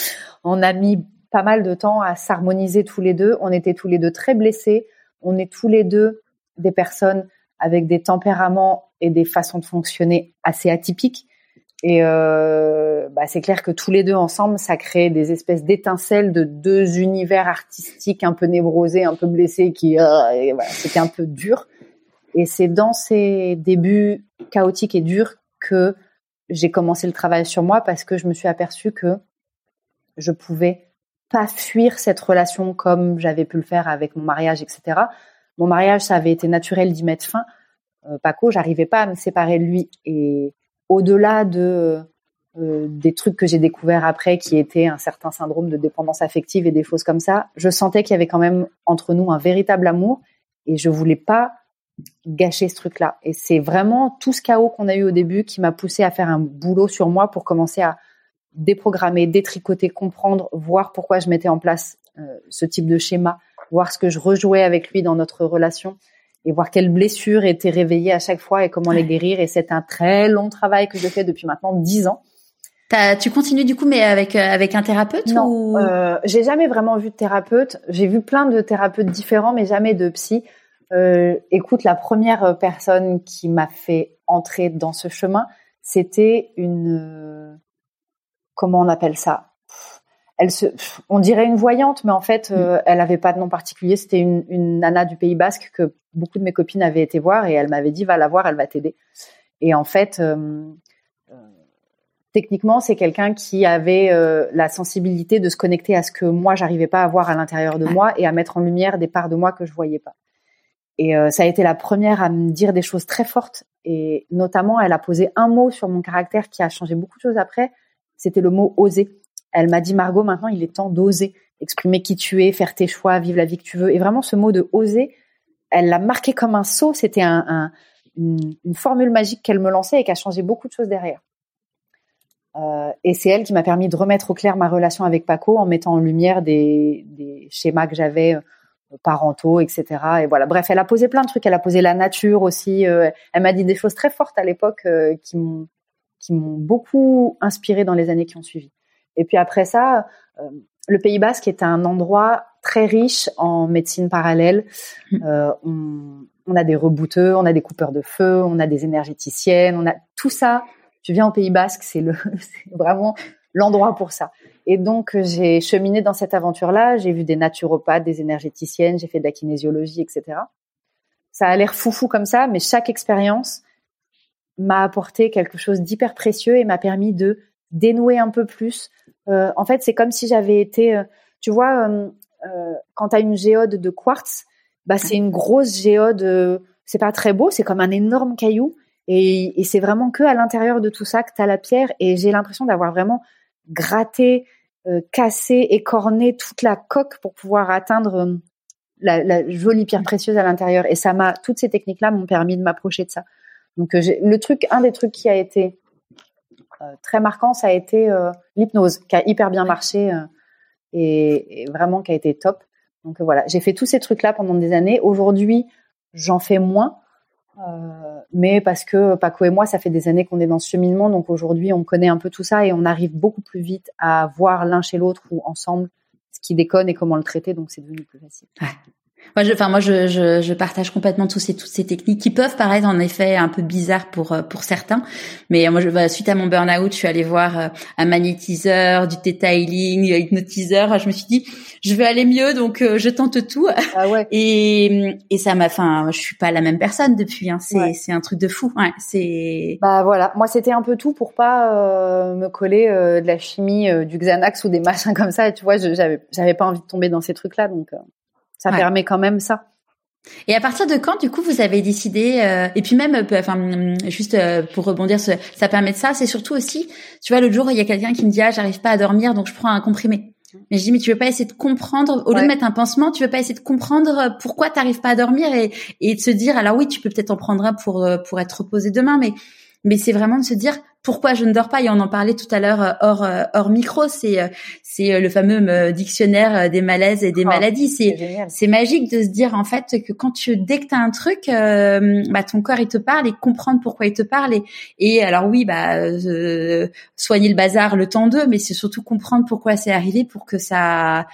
on a mis pas mal de temps à s'harmoniser tous les deux. On était tous les deux très blessés. On est tous les deux des personnes avec des tempéraments et des façons de fonctionner assez atypiques. Et c'est clair que tous les deux ensemble, ça crée des espèces d'étincelles de deux univers artistiques un peu névrosés, un peu blessés, qui c'était un peu dur. Et c'est dans ces débuts chaotiques et durs que j'ai commencé le travail sur moi, parce que je me suis aperçue que je pouvais pas fuir cette relation comme j'avais pu le faire avec mon mariage, etc. Mon mariage, ça avait été naturel d'y mettre fin. Paco, j'arrivais pas à me séparer de lui. Et au-delà des trucs que j'ai découverts après, qui étaient un certain syndrome de dépendance affective et des choses comme ça, je sentais qu'il y avait quand même entre nous un véritable amour, et je voulais pas gâcher ce truc-là. Et c'est vraiment tout ce chaos qu'on a eu au début qui m'a poussée à faire un boulot sur moi pour commencer à déprogrammer, détricoter, comprendre, voir pourquoi je mettais en place ce type de schéma, voir ce que je rejouais avec lui dans notre relation, et voir quelles blessures étaient réveillées à chaque fois et comment les guérir. Et c'est un très long travail que je fais depuis maintenant 10 ans. Tu continues du coup, mais avec un thérapeute? Non, j'ai jamais vraiment vu de thérapeute. J'ai vu plein de thérapeutes différents, mais jamais de psy. Écoute, la première personne qui m'a fait entrer dans ce chemin, c'était une... Comment on appelle ça ? On dirait une voyante, mais en fait, elle n'avait pas de nom particulier. C'était une nana du Pays Basque que beaucoup de mes copines avaient été voir, et elle m'avait dit « va la voir, elle va t'aider ». Et en fait, techniquement, c'est quelqu'un qui avait la sensibilité de se connecter à ce que moi, j'arrivais pas à voir à l'intérieur de moi, et à mettre en lumière des parts de moi que je voyais pas. Et ça a été la première à me dire des choses très fortes, et notamment, elle a posé un mot sur mon caractère qui a changé beaucoup de choses après. C'était le mot « oser ». Elle m'a dit « Margot, maintenant, il est temps d'oser, exprimer qui tu es, faire tes choix, vivre la vie que tu veux ». Et vraiment, ce mot de « oser », elle l'a marqué comme un saut. C'était une formule magique qu'elle me lançait et qui a changé beaucoup de choses derrière. Et c'est elle qui m'a permis de remettre au clair ma relation avec Paco, en mettant en lumière des schémas que j'avais parentaux, etc. Et voilà. Bref, elle a posé plein de trucs. Elle a posé la nature aussi. Elle m'a dit des choses très fortes à l'époque qui m'ont beaucoup inspirée dans les années qui ont suivi. Et puis après ça, le Pays Basque est un endroit très riche en médecine parallèle. On a des rebouteux, on a des coupeurs de feu, on a des énergéticiennes, on a tout ça. Tu viens au Pays Basque, c'est vraiment l'endroit pour ça. Et donc, j'ai cheminé dans cette aventure-là. J'ai vu des naturopathes, des énergéticiennes, j'ai fait de la kinésiologie, etc. Ça a l'air foufou comme ça, mais chaque expérience m'a apporté quelque chose d'hyper précieux et m'a permis de dénouer un peu plus. En fait, c'est comme si j'avais été... tu vois, quand tu as une géode de quartz, c'est une grosse géode... c'est pas très beau, c'est comme un énorme caillou. Et c'est vraiment que à l'intérieur de tout ça que tu as la pierre. Et j'ai l'impression d'avoir vraiment gratté, cassé, écorné toute la coque pour pouvoir atteindre la jolie pierre précieuse à l'intérieur. Et toutes ces techniques-là m'ont permis de m'approcher de ça. Donc, un des trucs qui a été très marquant, ça a été l'hypnose, qui a hyper bien marché et vraiment qui a été top. Donc, voilà, j'ai fait tous ces trucs-là pendant des années. Aujourd'hui, j'en fais moins, mais parce que Paco et moi, ça fait des années qu'on est dans ce cheminement. Donc, aujourd'hui, on connaît un peu tout ça et on arrive beaucoup plus vite à voir l'un chez l'autre ou ensemble ce qui déconne et comment le traiter. Donc, c'est devenu plus facile. Ouais. Moi, je partage complètement toutes ces techniques qui peuvent paraître en effet un peu bizarres pour certains. Mais moi, suite à mon burn-out, je suis allée voir un magnétiseur, du theta healing, hypnotiseur. Je me suis dit, je vais aller mieux, donc je tente tout. Ah ouais. Et ça m'a, je suis pas la même personne depuis. Hein. C'est un truc de fou. Ouais, c'est. Bah voilà. Moi, c'était un peu tout pour pas me coller de la chimie, du Xanax ou des machins comme ça. Et tu vois, j'avais pas envie de tomber dans ces trucs-là, donc. Ça permet quand même ça. Et à partir de quand, du coup, vous avez décidé et puis même, enfin, juste pour rebondir, ça permet de ça. C'est surtout aussi, tu vois, l'autre jour, il y a quelqu'un qui me dit « Ah, j'arrive pas à dormir, donc je prends un comprimé ». Mais je dis, mais tu veux pas essayer de comprendre, au lieu de mettre un pansement, tu veux pas essayer de comprendre pourquoi t'arrives pas à dormir et de se dire, alors oui, tu peux peut-être en prendre un pour être reposé demain, mais c'est vraiment de se dire pourquoi je ne dors pas. Et on en parlait tout à l'heure hors micro, c'est le fameux dictionnaire des malaises et des maladies. C'est magique de se dire en fait que dès que t'as un truc, bah ton corps il te parle et comprendre pourquoi il te parle et alors oui bah soigner le bazar le temps d'eux, mais c'est surtout comprendre pourquoi c'est arrivé pour que c'est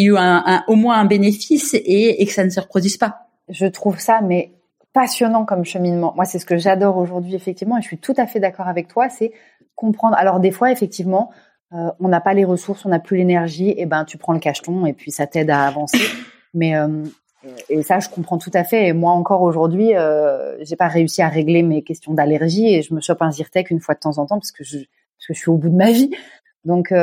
eu au moins un bénéfice et que ça ne se reproduise pas. Je trouve ça mais passionnant comme cheminement. Moi, c'est ce que j'adore aujourd'hui, effectivement, et je suis tout à fait d'accord avec toi, c'est comprendre. Alors, des fois, effectivement, on n'a pas les ressources, on n'a plus l'énergie, et ben, tu prends le cacheton, et puis ça t'aide à avancer. Mais, et ça, je comprends tout à fait. Et moi, encore aujourd'hui, j'ai pas réussi à régler mes questions d'allergie, et je me chope un Zyrtec une fois de temps en temps, parce que je suis au bout de ma vie. Donc,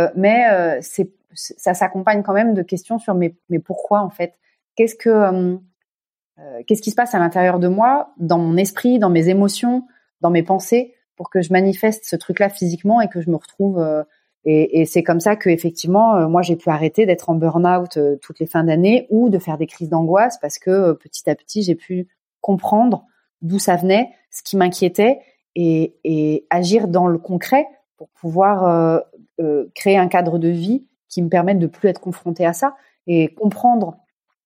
ça s'accompagne quand même de questions sur mais pourquoi, en fait. Qu'est-ce qui se passe à l'intérieur de moi, dans mon esprit, dans mes émotions, dans mes pensées, pour que je manifeste ce truc-là physiquement et que je me retrouve. Et c'est comme ça que, effectivement, moi, j'ai pu arrêter d'être en burn-out toutes les fins d'année ou de faire des crises d'angoisse parce que petit à petit, j'ai pu comprendre d'où ça venait, ce qui m'inquiétait et agir dans le concret pour pouvoir créer un cadre de vie qui me permette de plus être confrontée à ça et comprendre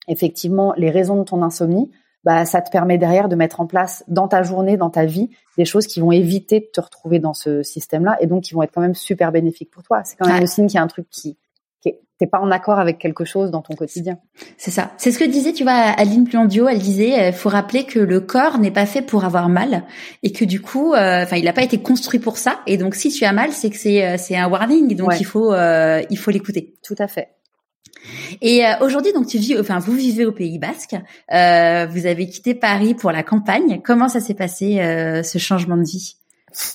effectivement, les raisons de ton insomnie, bah, ça te permet derrière de mettre en place dans ta journée, dans ta vie, des choses qui vont éviter de te retrouver dans ce système-là et donc qui vont être quand même super bénéfiques pour toi. C'est quand même le signe qu'il y a un truc qui t'es pas en accord avec quelque chose dans ton quotidien. C'est ça. C'est ce que disait, tu vois, Aline Plundio, elle disait, faut rappeler que le corps n'est pas fait pour avoir mal et que du coup, il n'a pas été construit pour ça. Et donc, si tu as mal, c'est que c'est un warning. Donc, il faut l'écouter. Tout à fait. Et aujourd'hui, donc vous vivez au Pays Basque. Vous avez quitté Paris pour la campagne. Comment ça s'est passé ce changement de vie ?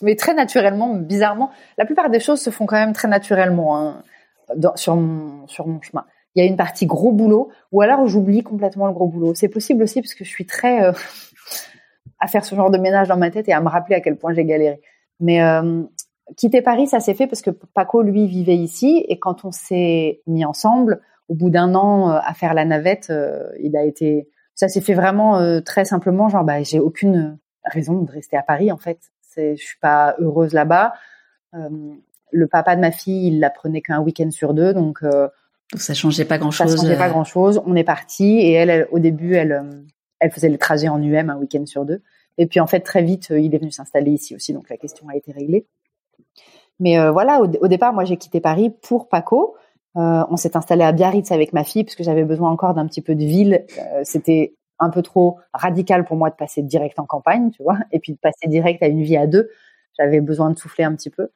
Mais très naturellement, bizarrement. La plupart des choses se font quand même très naturellement sur mon chemin. Il y a une partie gros boulot, ou alors j'oublie complètement le gros boulot. C'est possible aussi parce que je suis très à faire ce genre de ménage dans ma tête et à me rappeler à quel point j'ai galéré. Mais quitter Paris, ça s'est fait parce que Paco, lui, vivait ici et quand on s'est mis ensemble, au bout d'un an à faire la navette, ça s'est fait vraiment très simplement, genre bah j'ai aucune raison de rester à Paris en fait, je suis pas heureuse là-bas. Le papa de ma fille, il la prenait qu'un week-end sur deux, donc ça changeait pas grand-chose. Ça changeait pas grand-chose. On est parti et elle au début elle faisait le trajet en UM un week-end sur deux et puis en fait très vite il est venu s'installer ici aussi, donc la question a été réglée. Mais voilà, au départ, moi j'ai quitté Paris pour Paco. On s'est installé à Biarritz avec ma fille parce que j'avais besoin encore d'un petit peu de ville. C'était un peu trop radical pour moi de passer direct en campagne, tu vois, et puis de passer direct à une vie à deux. J'avais besoin de souffler un petit peu.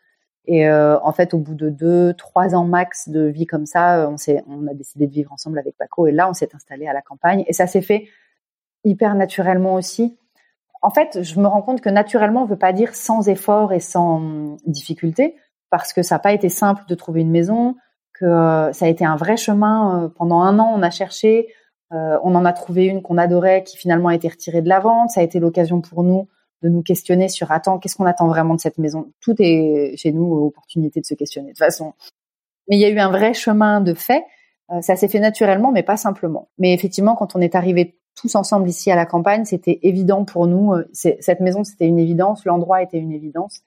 Et en fait, au bout de 2-3 ans max de vie comme ça, on a décidé de vivre ensemble avec Paco. Et là, on s'est installé à la campagne. Et ça s'est fait hyper naturellement aussi. En fait, je me rends compte que naturellement, on ne veut pas dire sans effort et sans difficulté, parce que ça n'a pas été simple de trouver une maison, que ça a été un vrai chemin. Pendant 1 an, on a cherché, on en a trouvé une qu'on adorait, qui finalement a été retirée de la vente. Ça a été l'occasion pour nous de nous questionner sur « Attends, qu'est-ce qu'on attend vraiment de cette maison ?» Tout est chez nous, opportunité de se questionner, de toute façon. Mais il y a eu un vrai chemin de fait. Ça s'est fait naturellement, mais pas simplement. Mais effectivement, quand on est arrivé tous ensemble ici à la campagne, c'était évident pour nous. Cette maison, c'était une évidence. L'endroit était une évidence.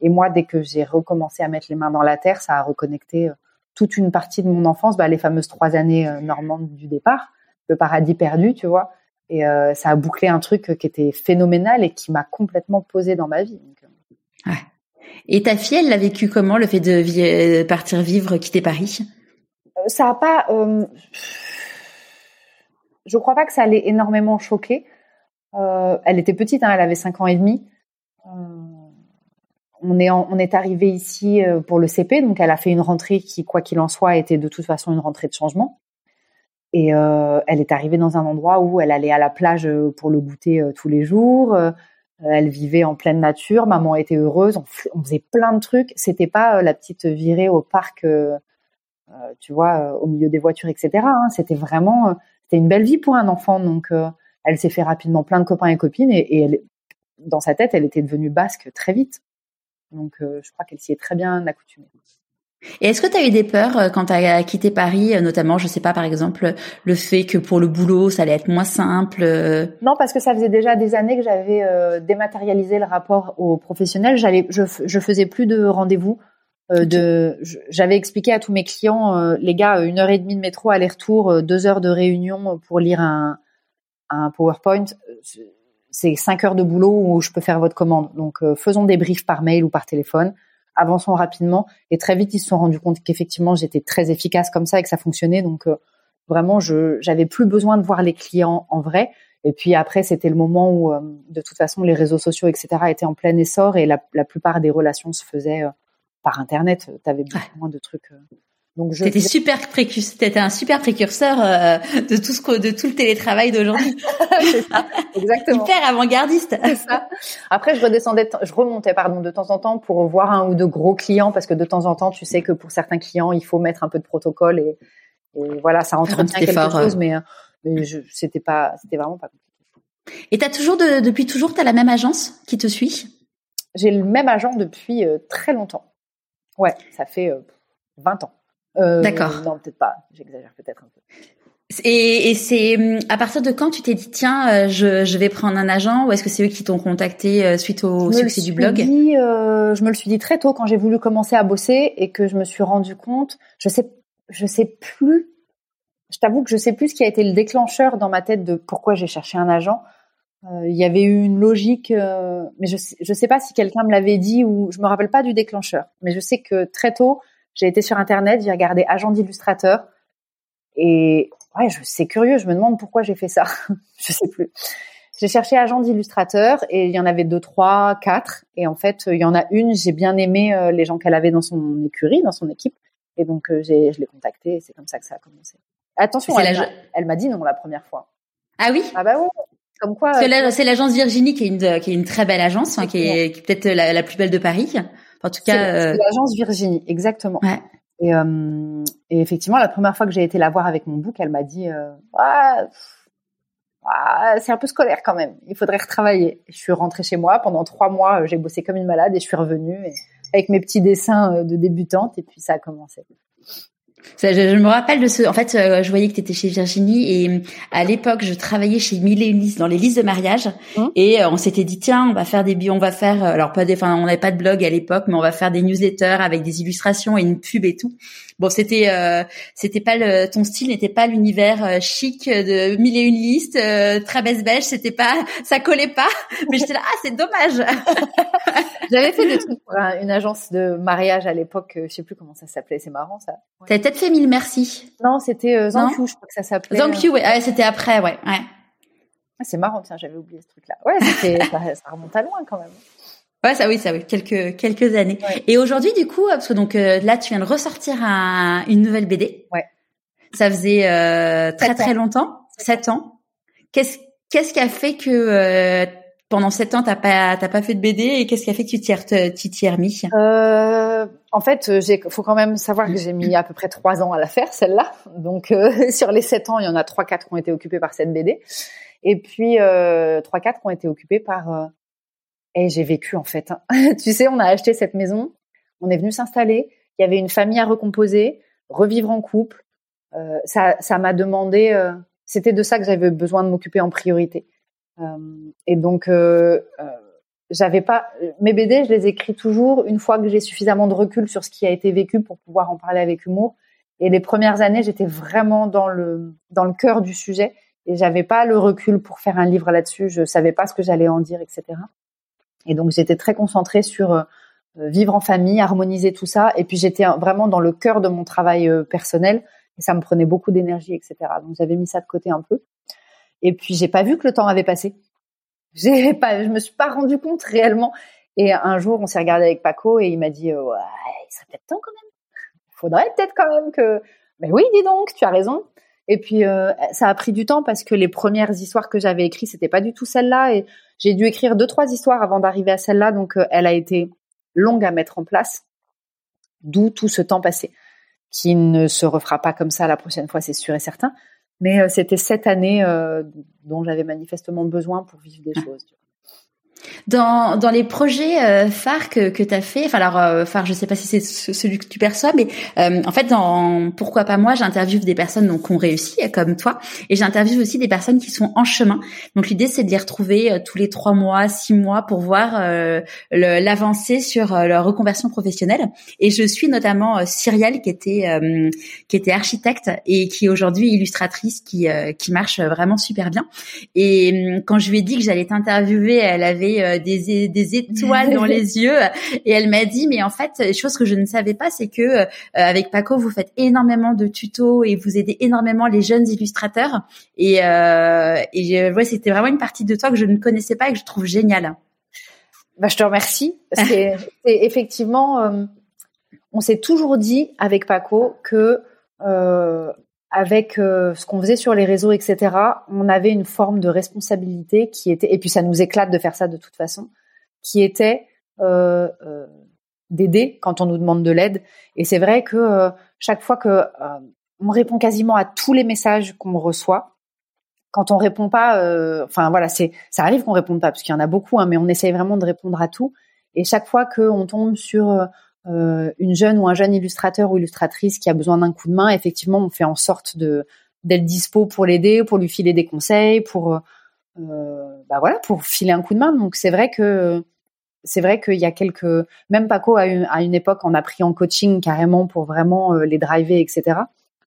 Et moi, dès que j'ai recommencé à mettre les mains dans la terre, ça a reconnecté toute une partie de mon enfance, les fameuses 3 années normandes du départ, le paradis perdu, tu vois. Et ça a bouclé un truc qui était phénoménal et qui m'a complètement posée dans ma vie. Ouais. Et ta fille, elle l'a vécu comment, le fait de partir vivre, quitter Paris ? Ça n'a pas... Je crois pas que ça l'ait énormément choquée. Elle était petite, elle avait 5 ans et demi. On est arrivé ici pour le CP, donc elle a fait une rentrée qui, quoi qu'il en soit, était de toute façon une rentrée de changement. Et elle est arrivée dans un endroit où elle allait à la plage pour le goûter tous les jours. Elle vivait en pleine nature. Maman était heureuse. On faisait plein de trucs. C'était pas la petite virée au parc, au milieu des voitures, etc. C'était vraiment... C'était une belle vie pour un enfant, donc elle s'est fait rapidement plein de copains et copines, et elle, dans sa tête, elle était devenue basque très vite. Donc, je crois qu'elle s'y est très bien accoutumée. Et est-ce que tu as eu des peurs quand tu as quitté Paris, notamment, je sais pas, par exemple, le fait que pour le boulot, ça allait être moins simple? Non, parce que ça faisait déjà des années que j'avais dématérialisé le rapport aux professionnels. Je faisais plus de rendez-vous. J'avais expliqué à tous mes clients, les gars, 1h30 de métro aller-retour, 2 heures de réunion pour lire un PowerPoint, c'est 5 heures de boulot où je peux faire votre commande. Donc, faisons des briefs par mail ou par téléphone. Avançons rapidement, et très vite ils se sont rendus compte qu'effectivement j'étais très efficace comme ça et que ça fonctionnait. Donc vraiment, j'avais plus besoin de voir les clients en vrai. Et puis après, c'était le moment où de toute façon les réseaux sociaux, etc., étaient en plein essor, et la plupart des relations se faisaient par internet. T'avais beaucoup moins de trucs. Donc t'étais un super précurseur de tout le télétravail d'aujourd'hui. C'est ça, exactement. Hyper avant-gardiste. C'est ça. Après, je remontais de temps en temps pour voir un ou deux gros clients, parce que de temps en temps, tu sais que pour certains clients, il faut mettre un peu de protocole, et voilà, ça entretient quelque chose, mais c'était vraiment pas compliqué. Et t'as toujours depuis toujours, t'as la même agence qui te suit? J'ai le même agent depuis très longtemps. Ouais, ça fait 20 ans. D'accord. Non, peut-être pas. J'exagère peut-être un peu. Et c'est à partir de quand tu t'es dit tiens, je vais prendre un agent, ou est-ce que c'est eux qui t'ont contacté suite au succès du blog? Je me le suis dit très tôt, quand j'ai voulu commencer à bosser et que je me suis rendu compte. Je sais plus. Je t'avoue que je sais plus ce qui a été le déclencheur dans ma tête de pourquoi j'ai cherché un agent. Il y avait eu une logique, mais je sais pas si quelqu'un me l'avait dit, ou je me rappelle pas du déclencheur. Mais je sais que très tôt, j'ai été sur Internet, j'ai regardé agent d'illustrateur, et ouais, c'est curieux, je me demande pourquoi j'ai fait ça. Je sais plus. J'ai cherché agent d'illustrateur, et il y en avait 2, 3, 4, et en fait, il y en a une, j'ai bien aimé les gens qu'elle avait dans son écurie, dans son équipe, et donc je l'ai contactée, et c'est comme ça que ça a commencé. Attention, elle m'a dit non la première fois. Ah oui? Ah bah oui. Comme quoi. C'est l'agence Virginie, qui est une très belle agence, hein, qui est peut-être la plus belle de Paris. En tout cas, c'est l'agence Virginie, exactement. Ouais. Et effectivement, la première fois que j'ai été la voir avec mon book, elle m'a dit c'est un peu scolaire quand même, il faudrait retravailler. Je suis rentrée chez moi, pendant 3 mois, j'ai bossé comme une malade, et je suis revenue avec mes petits dessins de débutante, et puis ça a commencé. Ça, je me rappelle de en fait, je voyais que t'étais chez Virginie, et à l'époque, je travaillais chez Mille et une listes, dans les listes de mariage, et on s'était dit tiens, on va faire on n'avait pas de blog à l'époque, mais on va faire des newsletters avec des illustrations et une pub et tout. Bon, c'était pas ton style n'était pas l'univers chic de Mille et une listes, très baisse-bêche, ça collait pas, mais j'étais là, c'est dommage. J'avais fait des trucs pour une agence de mariage à l'époque, je sais plus comment ça s'appelait, c'est marrant ça. Ouais. T'avais peut-être fait Mille merci. Non, c'était Zanqiu, je crois que ça s'appelait. Zanqiu, ouais. Ah, c'était après, ouais. Ouais. Ah, c'est marrant, tiens, j'avais oublié ce truc-là. Ouais, ça remonte à loin quand même. Ouais, ça oui, quelques années. Ouais. Et aujourd'hui, du coup, parce que donc là, tu viens de ressortir une nouvelle BD. Ouais. Ça faisait très longtemps, 7 ans. Qu'est-ce qui a fait que pendant 7 ans, t'as pas fait de BD, et qu'est-ce qui a fait que tu t'y es remis? En fait, faut quand même savoir que j'ai mis à peu près 3 ans à la faire, celle-là. Donc, sur les 7 ans, il y en a 3-4 qui ont été occupés par cette BD. Et puis, 3-4 qui ont été occupés par, et j'ai vécu, en fait. Hein. Tu sais, on a acheté cette maison. On est venu s'installer. Il y avait une famille à recomposer, revivre en couple. Ça m'a demandé, c'était de ça que j'avais besoin de m'occuper en priorité. Et donc, j'avais pas mes BD, je les écris toujours une fois que j'ai suffisamment de recul sur ce qui a été vécu pour pouvoir en parler avec humour. Et les premières années, j'étais vraiment dans le cœur du sujet, et j'avais pas le recul pour faire un livre là-dessus. Je savais pas ce que j'allais en dire, etc. Et donc, j'étais très concentrée sur vivre en famille, harmoniser tout ça. Et puis, j'étais vraiment dans le cœur de mon travail personnel, et ça me prenait beaucoup d'énergie, etc. Donc, j'avais mis ça de côté un peu. Et puis, j'ai pas vu que le temps avait passé. Je me suis pas rendu compte réellement. Et un jour, on s'est regardé avec Paco, et il m'a dit, ouais, il serait peut-être temps quand même. Faudrait peut-être quand même que, mais oui, dis donc, tu as raison. Et puis, ça a pris du temps, parce que les premières histoires que j'avais écrites, c'était pas du tout celle-là. Et j'ai dû écrire 2-3 histoires avant d'arriver à celle-là. Donc, elle a été longue à mettre en place. D'où tout ce temps passé, qui ne se refera pas comme ça la prochaine fois, c'est sûr et certain. Mais c'était 7 années dont j'avais manifestement besoin pour vivre des choses. Tu vois. Dans les projets phares que tu as fait, enfin alors phare, je sais pas si c'est celui que tu perçois, mais en fait dans Pourquoi pas moi, j'interviewe des personnes donc qui ont réussi comme toi, et j'interviewe aussi des personnes qui sont en chemin. Donc l'idée c'est de les retrouver tous les 3 mois, 6 mois pour voir l'avancée sur leur reconversion professionnelle. Et je suis notamment Cyrielle qui était architecte et qui est aujourd'hui illustratrice, qui marche vraiment super bien. Et quand je lui ai dit que j'allais t'interviewer, elle avait des étoiles dans les yeux, et elle m'a dit mais en fait, chose que je ne savais pas, c'est que avec Paco vous faites énormément de tutos et vous aidez énormément les jeunes illustrateurs, et ouais, c'était vraiment une partie de toi que je ne connaissais pas et que je trouve géniale. Bah, je te remercie parce que c'est effectivement on s'est toujours dit avec Paco que avec ce qu'on faisait sur les réseaux, etc., on avait une forme de responsabilité qui était, et puis ça nous éclate de faire ça de toute façon, qui était d'aider quand on nous demande de l'aide. Et c'est vrai que chaque fois que on répond quasiment à tous les messages qu'on reçoit, quand on répond pas, enfin voilà, ça arrive qu'on réponde pas parce qu'il y en a beaucoup, hein, mais on essaye vraiment de répondre à tout. Et chaque fois que on tombe sur une jeune ou un jeune illustrateur ou illustratrice qui a besoin d'un coup de main, effectivement, on fait en sorte d'être dispo pour l'aider, pour lui filer des conseils, pour filer un coup de main. Donc c'est vrai qu'il y a quelques, même Paco à une époque on a pris en coaching carrément pour vraiment les driver, etc.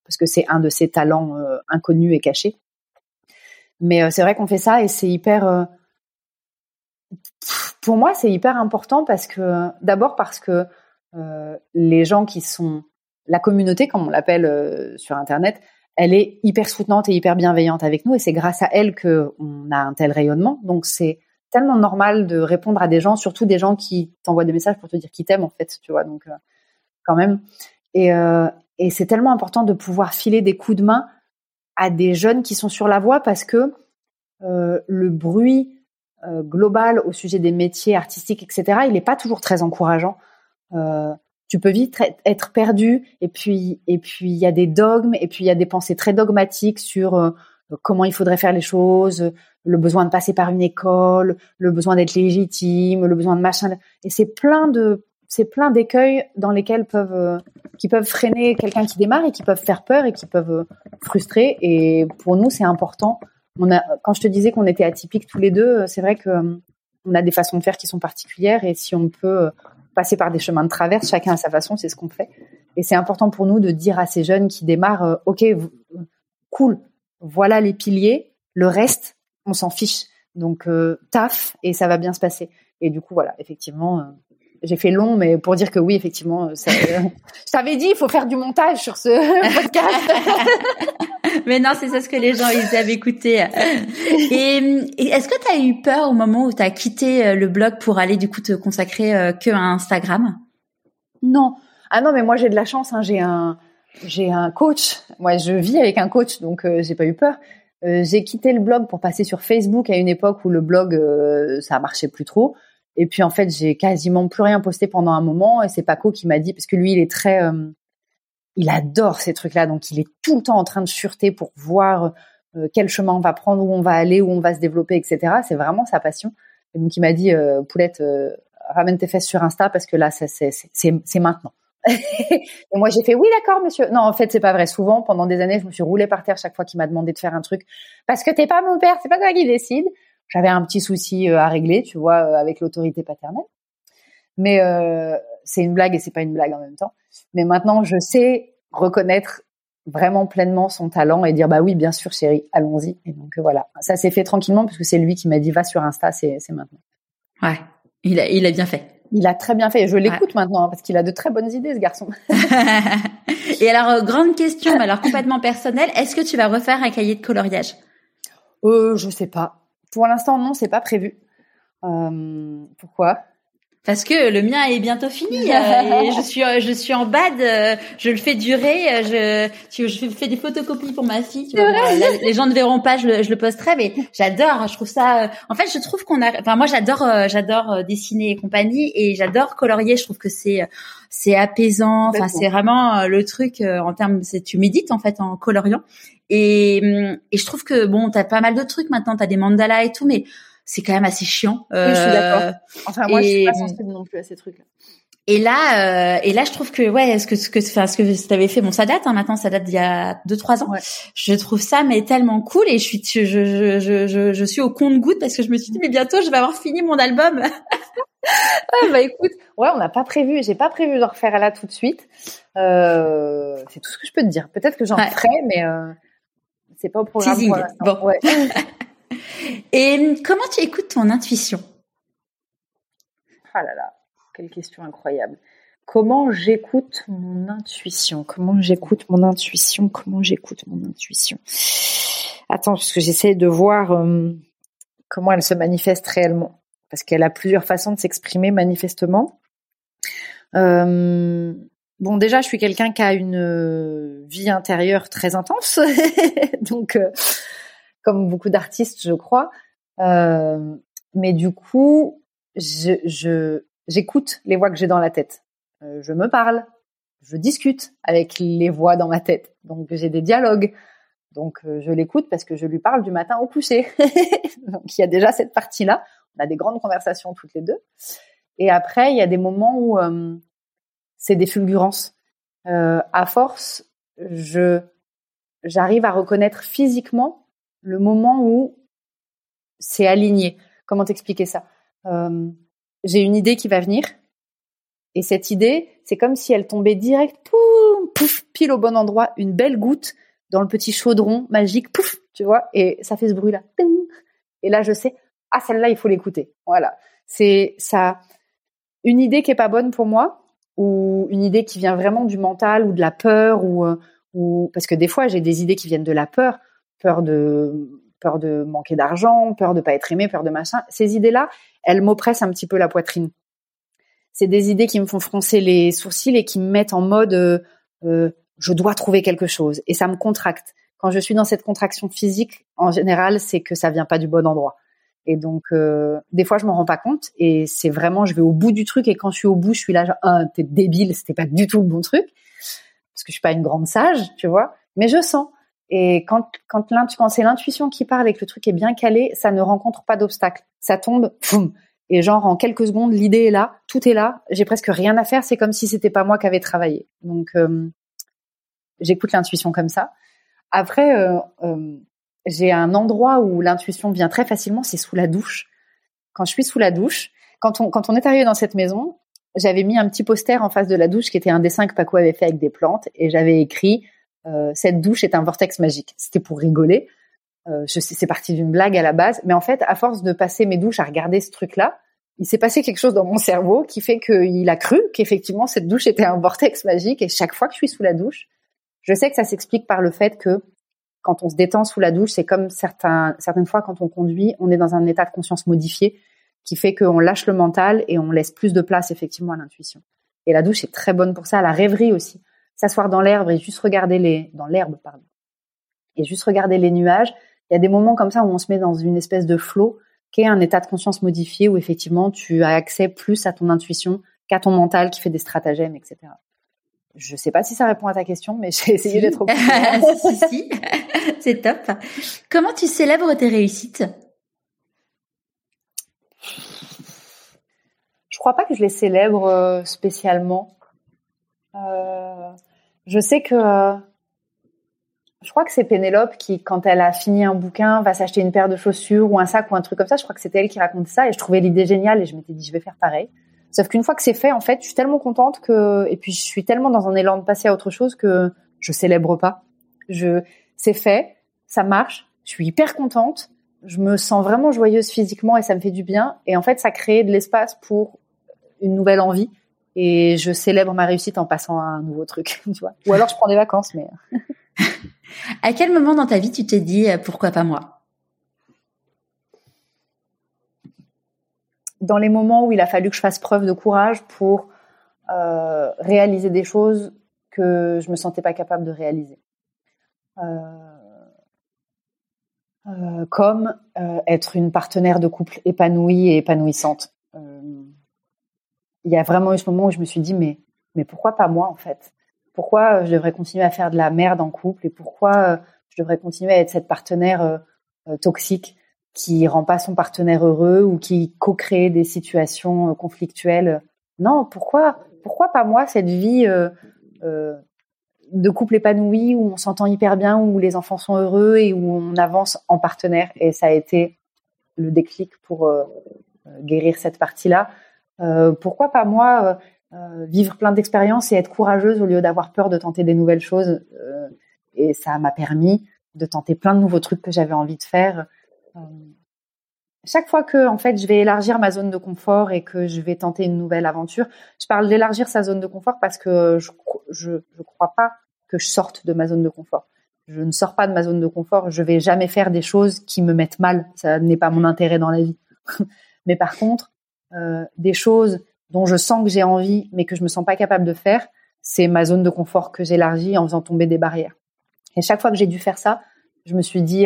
Parce que c'est un de ses talents inconnus et cachés. Mais c'est vrai qu'on fait ça et c'est hyper. Pour moi, c'est hyper important parce que les gens qui sont la communauté, comme on l'appelle sur Internet, elle est hyper soutenante et hyper bienveillante avec nous, et c'est grâce à elle qu'on a un tel rayonnement. Donc c'est tellement normal de répondre à des gens, surtout des gens qui t'envoient des messages pour te dire qu'ils t'aiment en fait, tu vois. Donc quand même, et c'est tellement important de pouvoir filer des coups de main à des jeunes qui sont sur la voie, parce que le bruit global au sujet des métiers artistiques, etc., il n'est pas toujours très encourageant. Tu peux vite être perdu, et puis il y a des dogmes, et puis il y a des pensées très dogmatiques sur comment il faudrait faire les choses, le besoin de passer par une école, le besoin d'être légitime, le besoin de machin, et c'est plein d'écueils dans lesquels qui peuvent freiner quelqu'un qui démarre, et qui peuvent faire peur, et qui peuvent frustrer. Et pour nous c'est important. Quand je te disais qu'on était atypiques tous les deux, c'est vrai que on a des façons de faire qui sont particulières, et si on peut passer par des chemins de traverse, chacun à sa façon, c'est ce qu'on fait. Et c'est important pour nous de dire à ces jeunes qui démarrent « Ok, cool, voilà les piliers, le reste, on s'en fiche. Donc, taf, et ça va bien se passer. » Et du coup, voilà, effectivement, j'ai fait long, mais pour dire que oui, effectivement, je t'avais dit, il faut faire du montage sur ce podcast. Mais non, c'est ça ce que les gens, ils avaient écouté. Et est-ce que tu as eu peur au moment où tu as quitté le blog pour aller du coup te consacrer que à Instagram ? Non. Ah non, mais moi j'ai de la chance, hein. J'ai un coach. Moi, je vis avec un coach, donc j'ai pas eu peur. J'ai quitté le blog pour passer sur Facebook à une époque où le blog, ça marchait plus trop. Et puis en fait, j'ai quasiment plus rien posté pendant un moment, et c'est Paco qui m'a dit, parce que lui, il est très... il adore ces trucs-là, donc il est tout le temps en train de fureter pour voir quel chemin on va prendre, où on va aller, où on va se développer, etc. C'est vraiment sa passion. Et donc il m'a dit, Poulette, ramène tes fesses sur Insta, parce que là, c'est maintenant. Et moi, j'ai fait, oui, d'accord, monsieur. Non, en fait, c'est pas vrai. Souvent, pendant des années, je me suis roulée par terre chaque fois qu'il m'a demandé de faire un truc, parce que t'es pas mon père, c'est pas toi qui décide. J'avais un petit souci à régler, tu vois, avec l'autorité paternelle. Mais c'est une blague et c'est pas une blague en même temps. Mais maintenant, je sais reconnaître vraiment pleinement son talent et dire « Bah oui, bien sûr, chérie, allons-y. » Et donc voilà, ça s'est fait tranquillement, parce que c'est lui qui m'a dit « Va sur Insta, c'est maintenant. » Ouais, il a bien fait. Il a très bien fait. Je l'écoute maintenant, hein, parce qu'il a de très bonnes idées, ce garçon. Et alors, grande question, mais alors complètement personnelle, est-ce que tu vas refaire un cahier de coloriage ? Je sais pas. Pour l'instant, non, c'est pas prévu. Pourquoi ? Parce que le mien est bientôt fini. Et je suis en bad. Je le fais durer. Je fais des photocopies pour ma fille. Tu vois, les gens ne verront pas. Je le posterai, mais j'adore. Je trouve ça. En fait, je trouve qu'on a. Enfin, moi, j'adore dessiner et compagnie, et j'adore colorier. Je trouve que c'est apaisant. Enfin, c'est vraiment le truc en termes. Tu médites en fait en coloriant. Et je trouve que bon, t'as pas mal de trucs maintenant, t'as des mandalas et tout, mais c'est quand même assez chiant. Oui, je suis d'accord. Enfin, moi, je suis pas sensible non plus à ces trucs-là. Et là, je trouve que ouais, ce que t'avais fait, bon, ça date. Hein, maintenant, ça date d'il y a 2-3 ans. Ouais. Je trouve ça mais tellement cool et je suis au compte-gouttes parce que je me suis dit mais bientôt je vais avoir fini mon album. Ah, bah écoute, ouais, j'ai pas prévu de refaire là tout de suite. C'est tout ce que je peux te dire. Peut-être que j'en ferai, mais c'est pas au programme pour l'instant. Bon. Ouais. Et comment tu écoutes ton intuition ? Ah là là, quelle question incroyable. Comment j'écoute mon intuition ? Attends, parce que j'essaie de voir comment elle se manifeste réellement. Parce qu'elle a plusieurs façons de s'exprimer manifestement. Bon, déjà, je suis quelqu'un qui a une vie intérieure très intense. Donc, comme beaucoup d'artistes, je crois. Mais du coup, j'écoute les voix que j'ai dans la tête. Je me parle, je discute avec les voix dans ma tête. Donc, j'ai des dialogues. Donc, je l'écoute parce que je lui parle du matin au coucher. Donc, il y a déjà cette partie-là. On a des grandes conversations toutes les deux. Et après, il y a des moments où c'est des fulgurances. À force, j'arrive à reconnaître physiquement le moment où c'est aligné. Comment t'expliquer ça ? J'ai une idée qui va venir. Et cette idée, c'est comme si elle tombait direct, pouf, pile au bon endroit, une belle goutte dans le petit chaudron magique, pouf, tu vois, et ça fait ce bruit-là. Et là, je sais... Ah, celle-là, il faut l'écouter. Voilà. C'est ça. Une idée qui n'est pas bonne pour moi, ou une idée qui vient vraiment du mental, ou de la peur, ou parce que des fois, j'ai des idées qui viennent de la peur, peur de manquer d'argent, peur de ne pas être aimée, peur de machin. Ces idées-là, elles m'oppressent un petit peu la poitrine. C'est des idées qui me font froncer les sourcils et qui me mettent en mode je dois trouver quelque chose. Et ça me contracte. Quand je suis dans cette contraction physique, en général, c'est que ça ne vient pas du bon endroit. Et donc, des fois, je m'en rends pas compte. Et c'est vraiment, je vais au bout du truc. Et quand je suis au bout, je suis là, genre, t'es débile, c'était pas du tout le bon truc. Parce que je suis pas une grande sage, tu vois. Mais je sens. Et quand c'est l'intuition qui parle et que le truc est bien calé, ça ne rencontre pas d'obstacle. Ça tombe, boum. Et genre, en quelques secondes, l'idée est là, tout est là. J'ai presque rien à faire. C'est comme si c'était pas moi qui avais travaillé. Donc, j'écoute l'intuition comme ça. Après, j'ai un endroit où l'intuition vient très facilement, c'est sous la douche. Quand je suis sous la douche, quand on est arrivé dans cette maison, j'avais mis un petit poster en face de la douche qui était un dessin que Paco avait fait avec des plantes et j'avais écrit « Cette douche est un vortex magique ». C'était pour rigoler. Je sais, c'est parti d'une blague à la base. Mais en fait, à force de passer mes douches à regarder ce truc-là, il s'est passé quelque chose dans mon cerveau qui fait qu'il a cru qu'effectivement, cette douche était un vortex magique. Et chaque fois que je suis sous la douche, je sais que ça s'explique par le fait que quand on se détend sous la douche, c'est comme certaines fois quand on conduit, on est dans un état de conscience modifié qui fait qu'on lâche le mental et on laisse plus de place effectivement à l'intuition. Et la douche est très bonne pour ça, la rêverie aussi. S'asseoir dans l'herbe et juste regarder les nuages. Il y a des moments comme ça où on se met dans une espèce de flow qui est un état de conscience modifié où effectivement tu as accès plus à ton intuition qu'à ton mental qui fait des stratagèmes, etc. Je sais pas si ça répond à ta question, mais j'ai essayé d'être au courant. Si, c'est top. Comment tu célèbres tes réussites ? Je crois pas que je les célèbre spécialement. Je sais que... Je crois que c'est Pénélope qui, quand elle a fini un bouquin, va s'acheter une paire de chaussures ou un sac ou un truc comme ça. Je crois que c'était elle qui racontait ça et je trouvais l'idée géniale et je m'étais dit « je vais faire pareil ». Sauf qu'une fois que c'est fait, en fait, je suis tellement contente que, et puis je suis tellement dans un élan de passer à autre chose que je célèbre pas. C'est fait, ça marche, je suis hyper contente, je me sens vraiment joyeuse physiquement et ça me fait du bien. Et en fait, ça crée de l'espace pour une nouvelle envie. Et je célèbre ma réussite en passant à un nouveau truc, tu vois. Ou alors je prends des vacances, mais. À quel moment dans ta vie tu t'es dit pourquoi pas moi ? Dans les moments où il a fallu que je fasse preuve de courage pour réaliser des choses que je me sentais pas capable de réaliser. Comme être une partenaire de couple épanouie et épanouissante. Il y a vraiment eu ce moment où je me suis dit mais pourquoi pas moi en fait ? Pourquoi je devrais continuer à faire de la merde en couple et pourquoi je devrais continuer à être cette partenaire toxique qui rend pas son partenaire heureux ou qui co-crée des situations conflictuelles. Non, pourquoi pas moi, cette vie de couple épanoui où on s'entend hyper bien, où les enfants sont heureux et où on avance en partenaire. Et ça a été le déclic pour guérir cette partie-là. Pourquoi pas moi vivre plein d'expériences et être courageuse au lieu d'avoir peur de tenter des nouvelles choses. Et ça m'a permis de tenter plein de nouveaux trucs que j'avais envie de faire. Chaque fois que, en fait, je vais élargir ma zone de confort et que je vais tenter une nouvelle aventure, je parle d'élargir sa zone de confort parce que je crois pas que je sorte de ma zone de confort. Je ne sors pas de ma zone de confort. Je vais jamais faire des choses qui me mettent mal. Ça n'est pas mon intérêt dans la vie. Mais par contre, des choses dont je sens que j'ai envie mais que je me sens pas capable de faire, c'est ma zone de confort que j'élargis en faisant tomber des barrières. Et chaque fois que j'ai dû faire ça, je me suis dit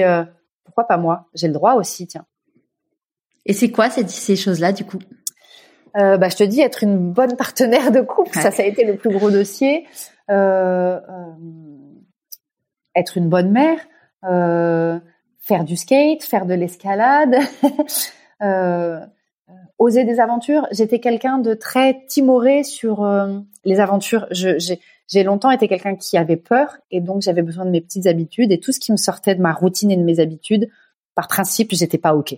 pourquoi pas moi ? J'ai le droit aussi, tiens. Et c'est quoi ces choses-là, du coup ? Je te dis, être une bonne partenaire de couple, ouais. Ça a été le plus gros dossier. Être une bonne mère, faire du skate, faire de l'escalade, oser des aventures. J'étais quelqu'un de très timoré sur les aventures. J'ai longtemps été quelqu'un qui avait peur et donc j'avais besoin de mes petites habitudes et tout ce qui me sortait de ma routine et de mes habitudes, par principe, j'étais pas OK.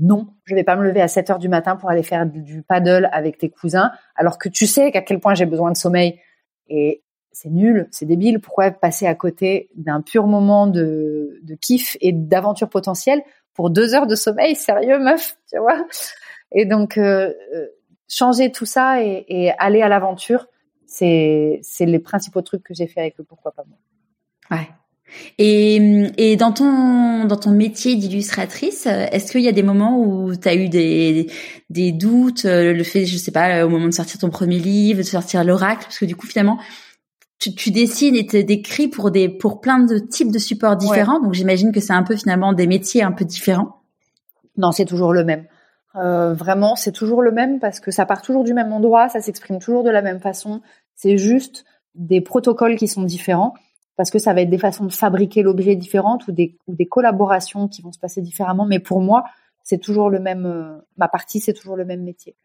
Non, je vais pas me lever à 7h du matin pour aller faire du paddle avec tes cousins alors que tu sais qu'à quel point j'ai besoin de sommeil. Et c'est nul, c'est débile. Pourquoi passer à côté d'un pur moment de kiff et d'aventure potentielle pour 2 heures de sommeil? Sérieux, meuf, tu vois? Et donc, changer tout ça et aller à l'aventure, c'est les principaux trucs que j'ai fait avec le pourquoi pas moi. Ouais. Et dans ton métier d'illustratrice, est-ce qu'il y a des moments où tu as eu des doutes, le fait, je sais pas, au moment de sortir ton premier livre, de sortir l'oracle, parce que du coup finalement tu dessines et tu décris pour plein de types de supports différents, ouais. Donc j'imagine que c'est un peu finalement des métiers un peu différents. Non, c'est toujours le même. Vraiment, c'est toujours le même parce que ça part toujours du même endroit, ça s'exprime toujours de la même façon. C'est juste des protocoles qui sont différents. Parce que ça va être des façons de fabriquer l'objet différentes ou des collaborations qui vont se passer différemment. Mais pour moi, c'est toujours le même. Ma partie, c'est toujours le même métier.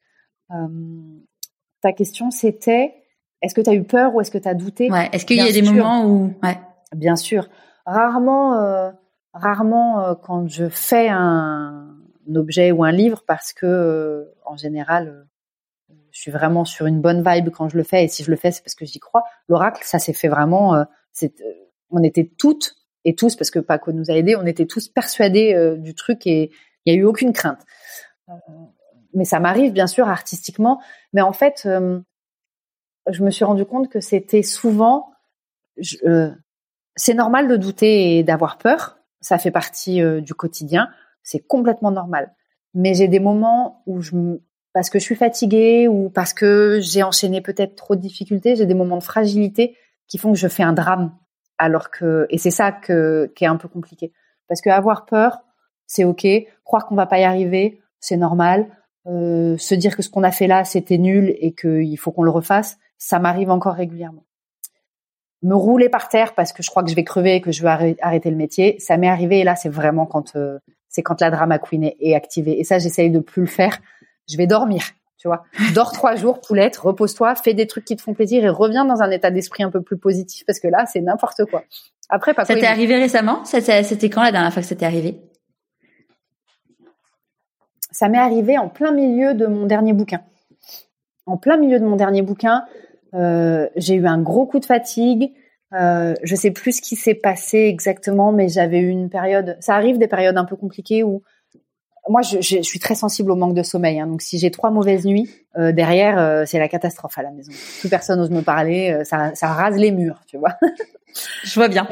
Ta question, c'était, est-ce que tu as eu peur ou est-ce que tu as douté ? Ouais, est-ce qu'il y a des moments où... Ouais. Bien sûr. Rarement, quand je fais un objet ou un livre, parce que, en général... je suis vraiment sur une bonne vibe quand je le fais, et si je le fais, c'est parce que j'y crois. L'oracle, ça s'est fait vraiment... on était toutes et tous, parce que Paco nous a aidés, on était tous persuadés du truc et il n'y a eu aucune crainte. Mais ça m'arrive, bien sûr, artistiquement. Mais en fait, je me suis rendu compte que c'était souvent... c'est normal de douter et d'avoir peur. Ça fait partie du quotidien. C'est complètement normal. Mais j'ai des moments où parce que je suis fatiguée ou parce que j'ai enchaîné peut-être trop de difficultés, j'ai des moments de fragilité qui font que je fais un drame. Et c'est ça qui est un peu compliqué. Parce que avoir peur, c'est OK. Croire qu'on va pas y arriver, c'est normal. Se dire que ce qu'on a fait là, c'était nul et qu'il faut qu'on le refasse, ça m'arrive encore régulièrement. Me rouler par terre parce que je crois que je vais crever et que je vais arrêter le métier, ça m'est arrivé. Et là, c'est vraiment quand la drama queen est activée. Et ça, j'essaye de plus le faire. Je vais dormir, tu vois. Dors 3 jours, poulette, repose-toi, fais des trucs qui te font plaisir et reviens dans un état d'esprit un peu plus positif parce que là, c'est n'importe quoi. Après, Paco, ça t'est arrivé récemment ? C'était quand la dernière fois que ça t'est arrivé ? Ça m'est arrivé en plein milieu de mon dernier bouquin. J'ai eu un gros coup de fatigue. Je sais plus ce qui s'est passé exactement, mais j'avais eu une période... Ça arrive des périodes un peu compliquées où... Moi, je suis très sensible au manque de sommeil. Donc, si j'ai 3 mauvaises nuits, derrière, c'est la catastrophe à la maison. Plus personne n'ose me parler. Ça rase les murs, tu vois. Je vois bien.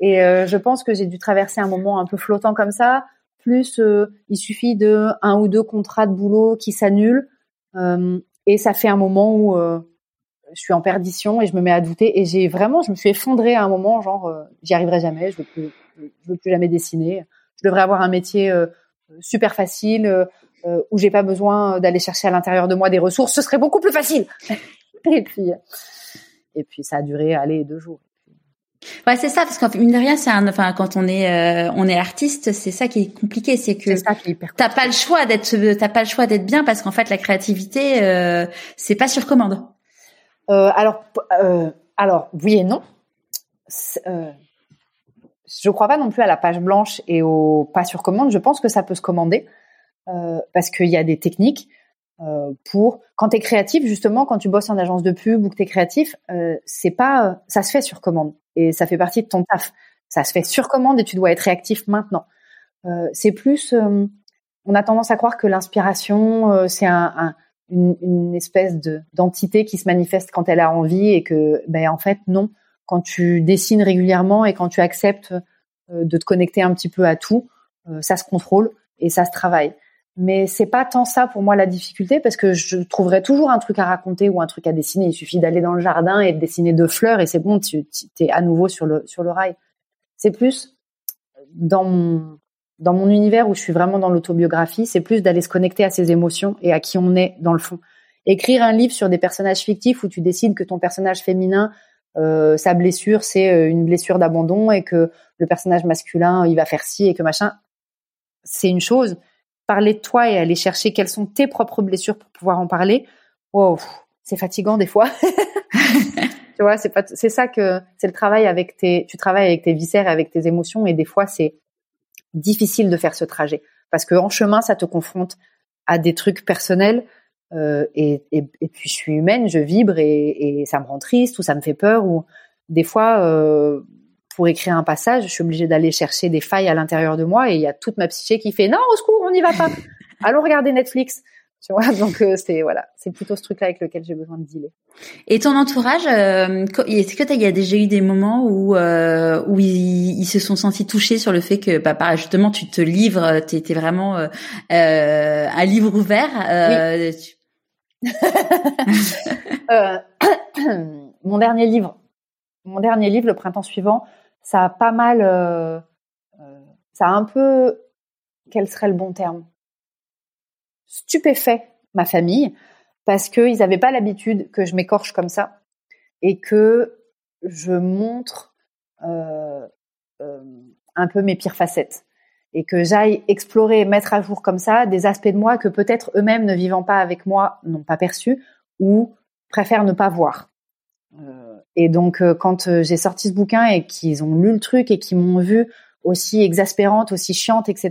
Et je pense que j'ai dû traverser un moment un peu flottant comme ça. Plus, il suffit de 1 ou 2 contrats de boulot qui s'annulent. Et ça fait un moment où je suis en perdition et je me mets à douter. Et je me suis effondrée à un moment, genre, j'y arriverai jamais. Je veux plus jamais dessiner. Je devrais avoir un métier... super facile, où j'ai pas besoin d'aller chercher à l'intérieur de moi des ressources, ce serait beaucoup plus facile. Et puis ça a duré 2 jours. Ouais, c'est ça, parce qu'en fait, mine de rien, quand on est artiste, c'est ça qui est compliqué, c'est que t'as pas le choix d'être bien, parce qu'en fait, la créativité, c'est pas sur commande. Alors, oui et non. Je crois pas non plus à la page blanche et au pas sur commande. Je pense que ça peut se commander, parce qu'il y a des techniques. Quand t'es créatif, justement, quand tu bosses en agence de pub ou que t'es créatif, ça se fait sur commande et ça fait partie de ton taf. Ça se fait sur commande et tu dois être réactif maintenant. On a tendance à croire que l'inspiration, c'est une espèce d'entité qui se manifeste quand elle a envie, et que, en fait, non. Quand tu dessines régulièrement et quand tu acceptes de te connecter un petit peu à tout, ça se contrôle et ça se travaille. Mais c'est pas tant ça pour moi la difficulté, parce que je trouverais toujours un truc à raconter ou un truc à dessiner. Il suffit d'aller dans le jardin et de dessiner 2 fleurs et c'est bon, t'es à nouveau sur le rail. C'est plus dans mon univers où je suis vraiment dans l'autobiographie, c'est plus d'aller se connecter à ses émotions et à qui on est dans le fond. Écrire un livre sur des personnages fictifs où tu décides que ton personnage féminin, sa blessure, c'est une blessure d'abandon, et que le personnage masculin, il va faire ci et que machin, c'est une chose. Parler de toi et aller chercher quelles sont tes propres blessures pour pouvoir en parler, wow, c'est fatigant des fois. Tu vois, c'est le travail tu travailles avec tes viscères et avec tes émotions, et des fois c'est difficile de faire ce trajet parce que en chemin ça te confronte à des trucs personnels, et puis je suis humaine, je vibre et ça me rend triste ou ça me fait peur, ou des fois pour écrire un passage, je suis obligée d'aller chercher des failles à l'intérieur de moi et il y a toute ma psyché qui fait « Non, au secours, on n'y va pas. Allons regarder Netflix. » Tu vois, donc c'est plutôt ce truc-là avec lequel j'ai besoin de dealer. Et ton entourage, est-ce que il y a déjà eu des moments où ils se sont sentis touchés sur le fait que, justement, tu te livres, t'es vraiment un livre ouvert. Oui. Mon dernier livre, le printemps suivant, ça a pas mal... ça a un peu... Quel serait le bon terme ? Stupéfait ma famille, parce qu'ils n'avaient pas l'habitude que je m'écorche comme ça et que je montre un peu mes pires facettes et que j'aille explorer et mettre à jour comme ça des aspects de moi que peut-être eux-mêmes, ne vivant pas avec moi, n'ont pas perçus ou préfèrent ne pas voir. Et donc, quand j'ai sorti ce bouquin et qu'ils ont lu le truc et qu'ils m'ont vue aussi exaspérante, aussi chiante, etc.,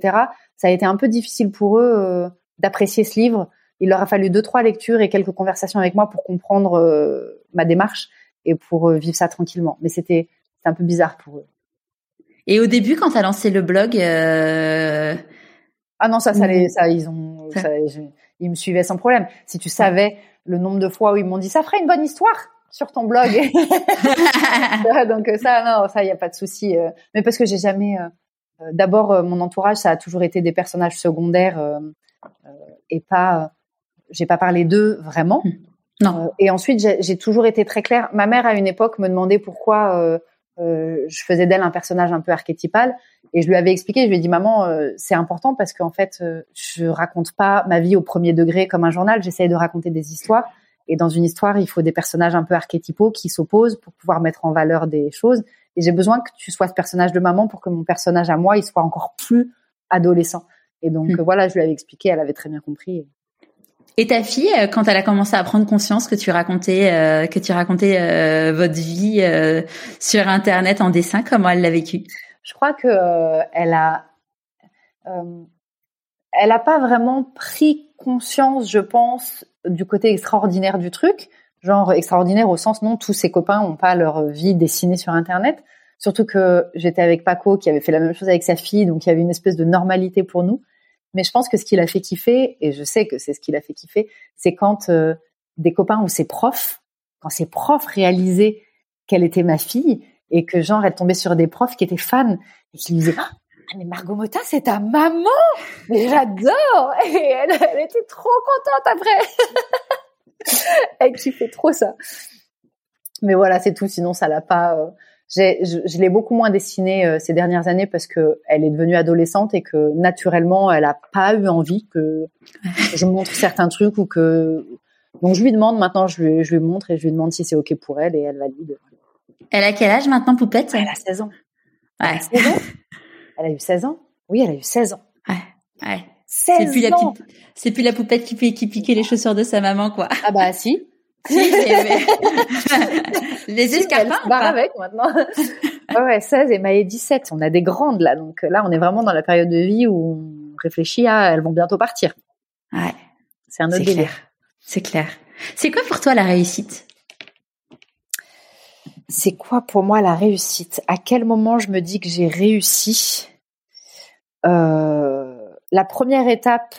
ça a été un peu difficile pour eux d'apprécier ce livre. Il leur a fallu 2-3 lectures et quelques conversations avec moi pour comprendre ma démarche et pour vivre ça tranquillement. Mais c'était un peu bizarre pour eux. Et au début, quand t'as lancé le blog... Ah non, ils me suivaient sans problème. Si tu savais le nombre de fois où ils m'ont dit « ça ferait une bonne histoire !» sur ton blog. Donc ça, il n'y a pas de souci. Mais parce que j'ai jamais... D'abord, mon entourage, ça a toujours été des personnages secondaires et pas... J'ai pas parlé d'eux, vraiment. Non. Et ensuite, j'ai toujours été très claire. Ma mère, à une époque, me demandait pourquoi je faisais d'elle un personnage un peu archétypal. Et je lui avais expliqué, je lui ai dit « Maman, c'est important parce qu'en fait, je raconte pas ma vie au premier degré comme un journal. J'essaye de raconter des histoires. » Et dans une histoire, il faut des personnages un peu archétypaux qui s'opposent pour pouvoir mettre en valeur des choses. Et j'ai besoin que tu sois ce personnage de maman pour que mon personnage à moi, il soit encore plus adolescent. Et donc, je lui avais expliqué, elle avait très bien compris. Et ta fille, quand elle a commencé à prendre conscience que tu racontais votre vie sur Internet en dessin, comment elle l'a vécu ? Je crois que elle a pas vraiment pris conscience, je pense, du côté extraordinaire du truc, genre extraordinaire au sens non, tous ses copains n'ont pas leur vie dessinée sur Internet, surtout que j'étais avec Paco qui avait fait la même chose avec sa fille, donc il y avait une espèce de normalité pour nous. Mais je pense que ce qui l'a fait kiffer, et je sais que c'est ce qui l'a fait kiffer, c'est quand des copains ou ses profs réalisaient qu'elle était ma fille et que genre elle tombait sur des profs qui étaient fans et qui lui disaient « Mais Margot Motin, c'est ta maman ! Mais j'adore !» Et elle était trop contente après. Elle kiffait trop ça. Mais voilà, c'est tout. Sinon, ça l'a pas... Je l'ai beaucoup moins dessinée ces dernières années parce que elle est devenue adolescente et que naturellement, elle a pas eu envie que je montre certains trucs ou que... Donc, je lui demande maintenant, je lui montre et je lui demande si c'est OK pour elle et elle valide. Elle a quel âge maintenant, Poupette? Elle a 16 ans. Ouais. 16 ans. Elle a eu 16 ans. Oui, elle a eu 16 ans. Ouais, ouais. 16 c'est plus ans. C'est plus la Poupette qui piquait les chaussures de sa maman, quoi. Ah bah si. Si, les escarpins, on part avec maintenant. Ouais, 16 et Maë 17. On a des grandes là, donc là on est vraiment dans la période de vie où on réfléchit à elles vont bientôt partir. Ouais, c'est un autre délire. C'est clair. C'est quoi pour toi la réussite ? C'est quoi pour moi la réussite ? À quel moment je me dis que j'ai réussi ? La première étape,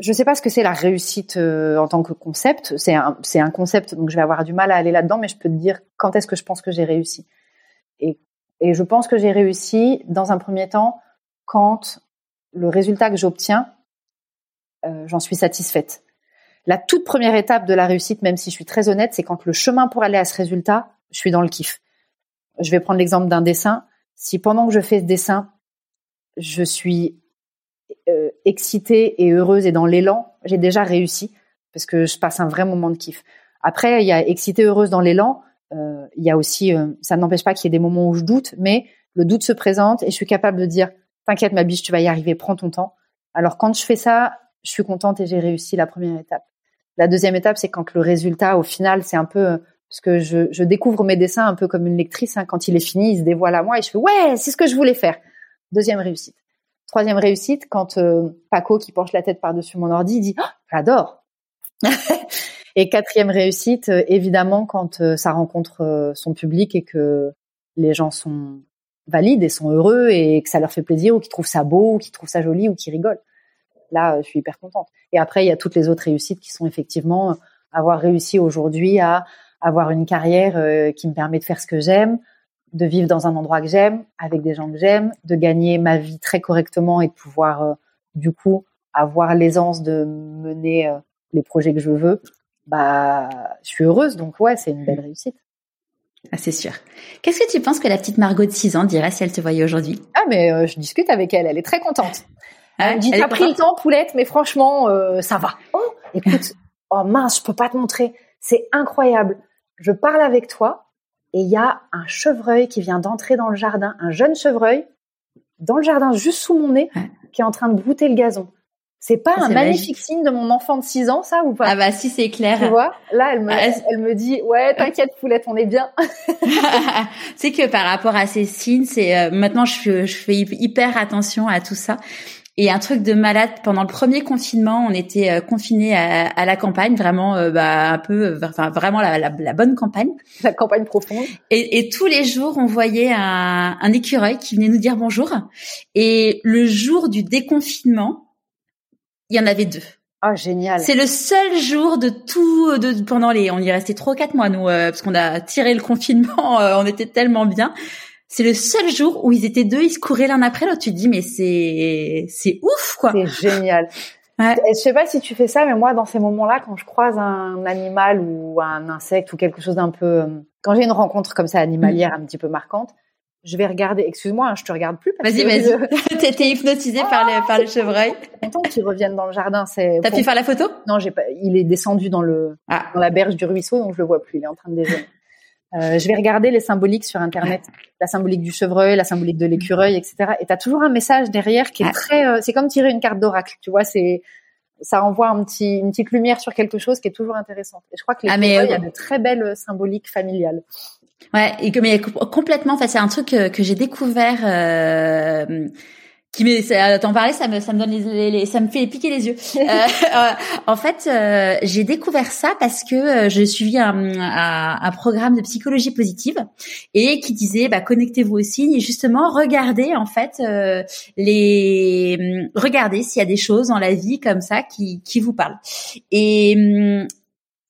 je ne sais pas ce que c'est la réussite en tant que concept. C'est un concept, donc je vais avoir du mal à aller là-dedans, mais je peux te dire quand est-ce que je pense que j'ai réussi. Et je pense que j'ai réussi, dans un premier temps, quand le résultat que j'obtiens, j'en suis satisfaite. La toute première étape de la réussite, même si je suis très honnête, c'est quand le chemin pour aller à ce résultat, je suis dans le kiff. Je vais prendre l'exemple d'un dessin. Si pendant que je fais ce dessin, je suis excitée et heureuse et dans l'élan, j'ai déjà réussi parce que je passe un vrai moment de kiff. Après, il y a excitée, heureuse dans l'élan. Il y a aussi, ça n'empêche pas qu'il y ait des moments où je doute, mais le doute se présente et je suis capable de dire « T'inquiète ma biche, tu vas y arriver, prends ton temps ». Alors quand je fais ça, je suis contente et j'ai réussi la première étape. La deuxième étape, c'est quand le résultat, au final, c'est un peu... Parce que je découvre mes dessins un peu comme une lectrice. Hein, quand il est fini, il se dévoile à moi et je fais « Ouais, c'est ce que je voulais faire !» Deuxième réussite. Troisième réussite, quand Paco, qui penche la tête par-dessus mon ordi, dit oh, « J'adore !» Et quatrième réussite, évidemment, quand ça rencontre son public et que les gens sont valides et sont heureux et que ça leur fait plaisir ou qu'ils trouvent ça beau ou qu'ils trouvent ça joli ou qu'ils rigolent. Là, je suis hyper contente. Et après, il y a toutes les autres réussites qui sont effectivement avoir réussi aujourd'hui à avoir une carrière qui me permet de faire ce que j'aime, de vivre dans un endroit que j'aime, avec des gens que j'aime, de gagner ma vie très correctement et de pouvoir, du coup, avoir l'aisance de mener les projets que je veux. Bah, je suis heureuse, donc ouais, c'est une belle réussite. Ah, c'est sûr. Qu'est-ce que tu penses que la petite Margot de 6 ans dirait si elle te voyait aujourd'hui ? Ah, mais je discute avec elle, elle est très contente. Elle me dit, t'as pris le temps, Poulette, mais franchement, ça va. Oh, écoute, oh mince, je peux pas te montrer. C'est incroyable. Je parle avec toi et il y a un chevreuil qui vient d'entrer dans le jardin, un jeune chevreuil, dans le jardin, juste sous mon nez, qui est en train de brouter le gazon. C'est pas un magnifique signe de mon enfant de 6 ans, ça, ou pas ? Ah bah si, c'est clair. Tu vois ? Là, elle me dit « Ouais, t'inquiète, Poulette, on est bien. » C'est que par rapport à ces signes, c'est maintenant, je fais hyper attention à tout ça. Et un truc de malade, pendant le premier confinement, on était confinés à la campagne, vraiment vraiment la bonne campagne. La campagne profonde. Et tous les jours, on voyait un écureuil qui venait nous dire bonjour. Et le jour du déconfinement, il y en avait 2. Ah, oh, génial. C'est le seul jour de tout, pendant on y restait 3 ou 4 mois, nous, parce qu'on a tiré le confinement, on était tellement bien. C'est le seul jour où ils étaient 2, ils se couraient l'un après l'autre. Tu te dis, mais c'est ouf, quoi. C'est génial. Ouais. Je sais pas si tu fais ça, mais moi, dans ces moments-là, quand je croise un animal ou un insecte ou quelque chose d'un peu, quand j'ai une rencontre comme ça, animalière, un petit peu marquante, je vais regarder, excuse-moi, je te regarde plus. Vas-y. T'étais hypnotisée par le chevreuil. Attends, qu'ils reviennent dans le jardin, T'as pu faire la photo? Non, j'ai pas, il est descendu dans la berge du ruisseau, donc je le vois plus, il est en train de déjeuner. Je vais regarder les symboliques sur Internet, la symbolique du chevreuil, la symbolique de l'écureuil, etc. Et t'as toujours un message derrière qui est très, c'est comme tirer une carte d'oracle, tu vois. Ça envoie une petite lumière sur quelque chose qui est toujours intéressante. Et je crois que l'écureuil, il y a de très belles symboliques familiales. Ouais, mais complètement. Enfin, c'est un truc que j'ai découvert. T'en parler, ça me donne ça me fait piquer les yeux. En fait, j'ai découvert ça parce que j'ai suivi un programme de psychologie positive et qui disait, connectez-vous aux signes et justement regardez en fait regardez s'il y a des choses dans la vie comme ça qui vous parlent.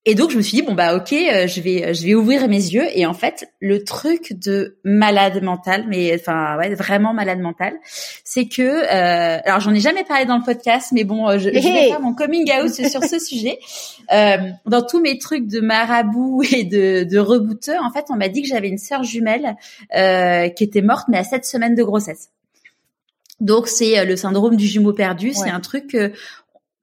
Et donc je me suis dit ok, je vais ouvrir mes yeux et en fait le truc de malade mental, mais enfin ouais, vraiment malade mental, c'est que alors j'en ai jamais parlé dans le podcast, mais je vais faire mon coming out sur ce sujet. Dans tous mes trucs de marabout et de rebouteux, en fait on m'a dit que j'avais une sœur jumelle qui était morte mais à 7 semaines de grossesse. Donc c'est le syndrome du jumeau perdu, c'est un truc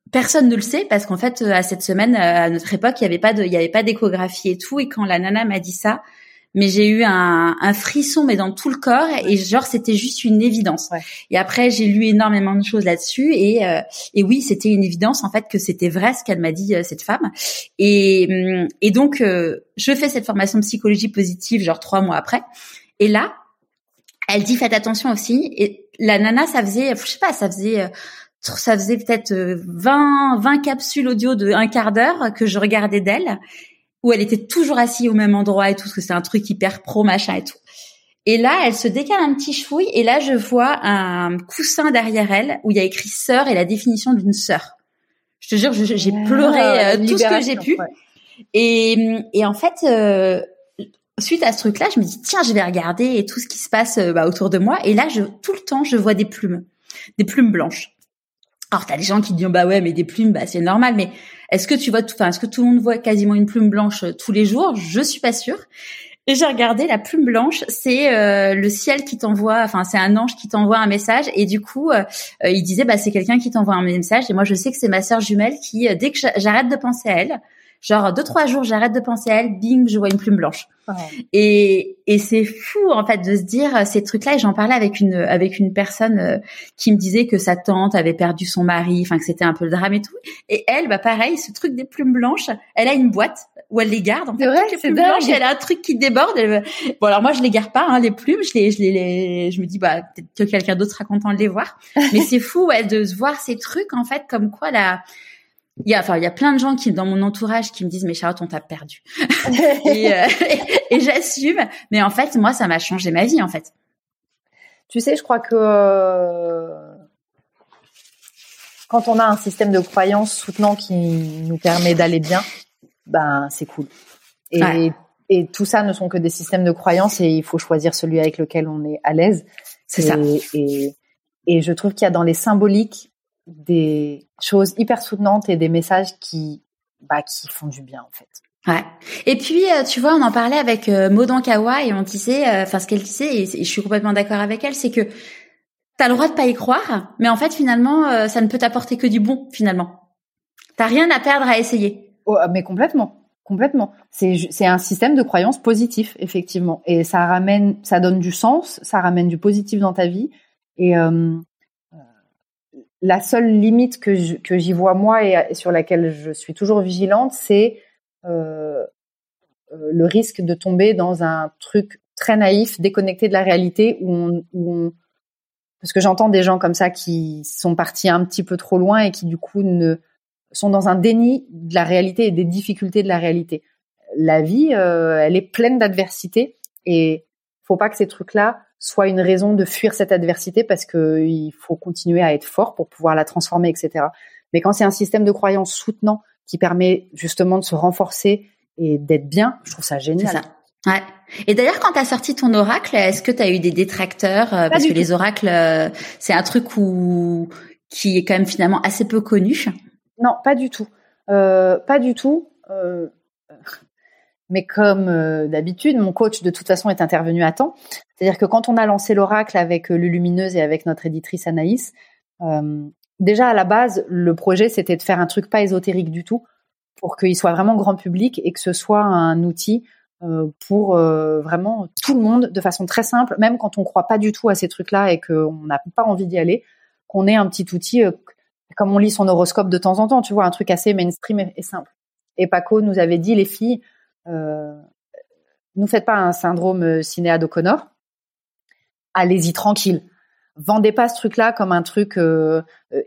personne ne le sait parce qu'en fait à cette semaine, à notre époque, il y avait pas d'échographie et tout. Et quand la nana m'a dit ça, mais j'ai eu un frisson, mais dans tout le corps, et genre c'était juste une évidence. Ouais. Et après j'ai lu énormément de choses là-dessus, et oui, c'était une évidence en fait que c'était vrai ce qu'elle m'a dit, cette femme. Et donc je fais cette formation de psychologie positive genre 3 mois après, et là elle dit faites attention aussi. Et la nana, ça faisait, je sais pas, ça faisait peut-être 20 capsules audio de un quart d'heure que je regardais d'elle, où elle était toujours assise au même endroit et tout, parce que c'est un truc hyper pro, machin et tout. Et là, elle se décale un petit chouille, et là, je vois un coussin derrière elle, où il y a écrit « sœur » et la définition d'une sœur. Je te jure, j'ai pleuré tout ce que j'ai pu. Ouais. Et en fait, suite à ce truc-là, je me dis « Tiens, je vais regarder tout ce qui se passe autour de moi. » Et là, tout le temps, je vois des plumes blanches. Alors, t'as des gens qui disent, bah ouais, mais des plumes, bah, c'est normal, mais est-ce que tu vois est-ce que tout le monde voit quasiment une plume blanche tous les jours? Je suis pas sûre. Et j'ai regardé, la plume blanche, c'est, le ciel qui t'envoie, enfin, c'est un ange qui t'envoie un message, et du coup, il disait, bah, c'est quelqu'un qui t'envoie un message, et moi, je sais que c'est ma sœur jumelle qui, dès que j'arrête de penser à elle, genre 2-3 jours, j'arrête de penser à elle, bing, je vois une plume blanche. Ouais. Et c'est fou en fait de se dire ces trucs-là. Et j'en parlais avec une personne qui me disait que sa tante avait perdu son mari, enfin que c'était un peu le drame et tout. Et elle, bah pareil, ce truc des plumes blanches, elle a une boîte où elle les garde. En fait, c'est vrai, les plumes blanches, elle a un truc qui déborde. Bon alors moi je les garde pas, hein, les plumes, je me dis bah peut-être que quelqu'un d'autre sera content de les voir. Mais c'est fou ouais, de se voir ces trucs en fait comme quoi il y a plein de gens qui dans mon entourage qui me disent mais Charlotte on t'a perdu et j'assume, mais en fait moi ça m'a changé ma vie en fait. Tu sais, je crois que quand on a un système de croyances soutenant qui nous permet d'aller bien, ben c'est cool. Et ouais. Et tout ça ne sont que des systèmes de croyances et il faut choisir celui avec lequel on est à l'aise. C'est ça. Et je trouve qu'il y a dans les symboliques des choses hyper soutenantes et des messages qui font du bien en fait. Ouais. Et puis tu vois, on en parlait avec Maud Ankawa et on disait, enfin ce qu'elle disait, et je suis complètement d'accord avec elle, c'est que t'as le droit de pas y croire, mais en fait finalement ça ne peut t'apporter que du bon finalement. T'as rien à perdre à essayer. Oh, mais complètement. C'est un système de croyance positif effectivement, et ça donne du sens, ça ramène du positif dans ta vie et la seule limite que j'y vois moi et sur laquelle je suis toujours vigilante, c'est le risque de tomber dans un truc très naïf, déconnecté de la réalité, où on... parce que j'entends des gens comme ça qui sont partis un petit peu trop loin et qui du coup sont dans un déni de la réalité et des difficultés de la réalité. La vie, elle est pleine d'adversité et faut pas que ces trucs-là soit une raison de fuir cette adversité parce que il faut continuer à être fort pour pouvoir la transformer, etc. Mais quand c'est un système de croyance soutenant qui permet justement de se renforcer et d'être bien, je trouve ça génial. C'est ça. Ouais. Et d'ailleurs, quand t'as sorti ton oracle, est-ce que t'as eu des détracteurs? Parce que les oracles, c'est un truc qui est quand même finalement assez peu connu. Non, pas du tout. Mais comme d'habitude, mon coach, de toute façon, est intervenu à temps. C'est-à-dire que quand on a lancé l'oracle avec Lulumineuse et avec notre éditrice Anaïs, déjà à la base, le projet, c'était de faire un truc pas ésotérique du tout pour qu'il soit vraiment grand public et que ce soit un outil pour vraiment tout le monde de façon très simple, même quand on croit pas du tout à ces trucs-là et qu'on n'a pas envie d'y aller, qu'on ait un petit outil comme on lit son horoscope de temps en temps, tu vois, un truc assez mainstream et simple. Et Paco nous avait dit, les filles, nous faites pas un syndrome Sinéad O'Connor, allez-y tranquille, vendez pas ce truc-là comme un truc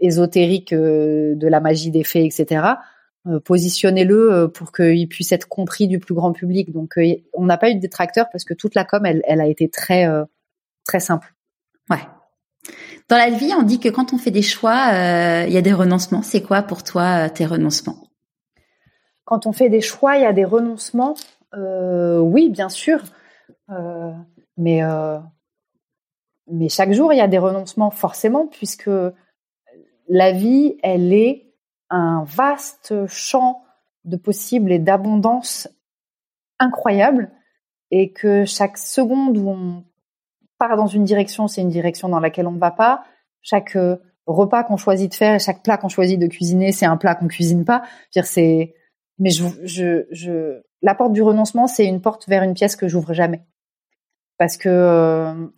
ésotérique de la magie des fées, etc. Positionnez-le pour qu'il puisse être compris du plus grand public. Donc on n'a pas eu de détracteurs parce que toute la com, elle a été très très simple. Ouais. Dans la vie, on dit que quand on fait des choix, il y a des renoncements. C'est quoi pour toi tes renoncements? Quand on fait des choix, il y a des renoncements. Oui, bien sûr. Mais chaque jour, il y a des renoncements, forcément, puisque la vie, elle est un vaste champ de possibles et d'abondance incroyable. Et que chaque seconde où on part dans une direction, c'est une direction dans laquelle on ne va pas. Chaque repas qu'on choisit de faire et chaque plat qu'on choisit de cuisiner, c'est un plat qu'on ne cuisine pas. Je veux dire, c'est... Mais La porte du renoncement, c'est une porte vers une pièce que j'ouvre jamais. Parce que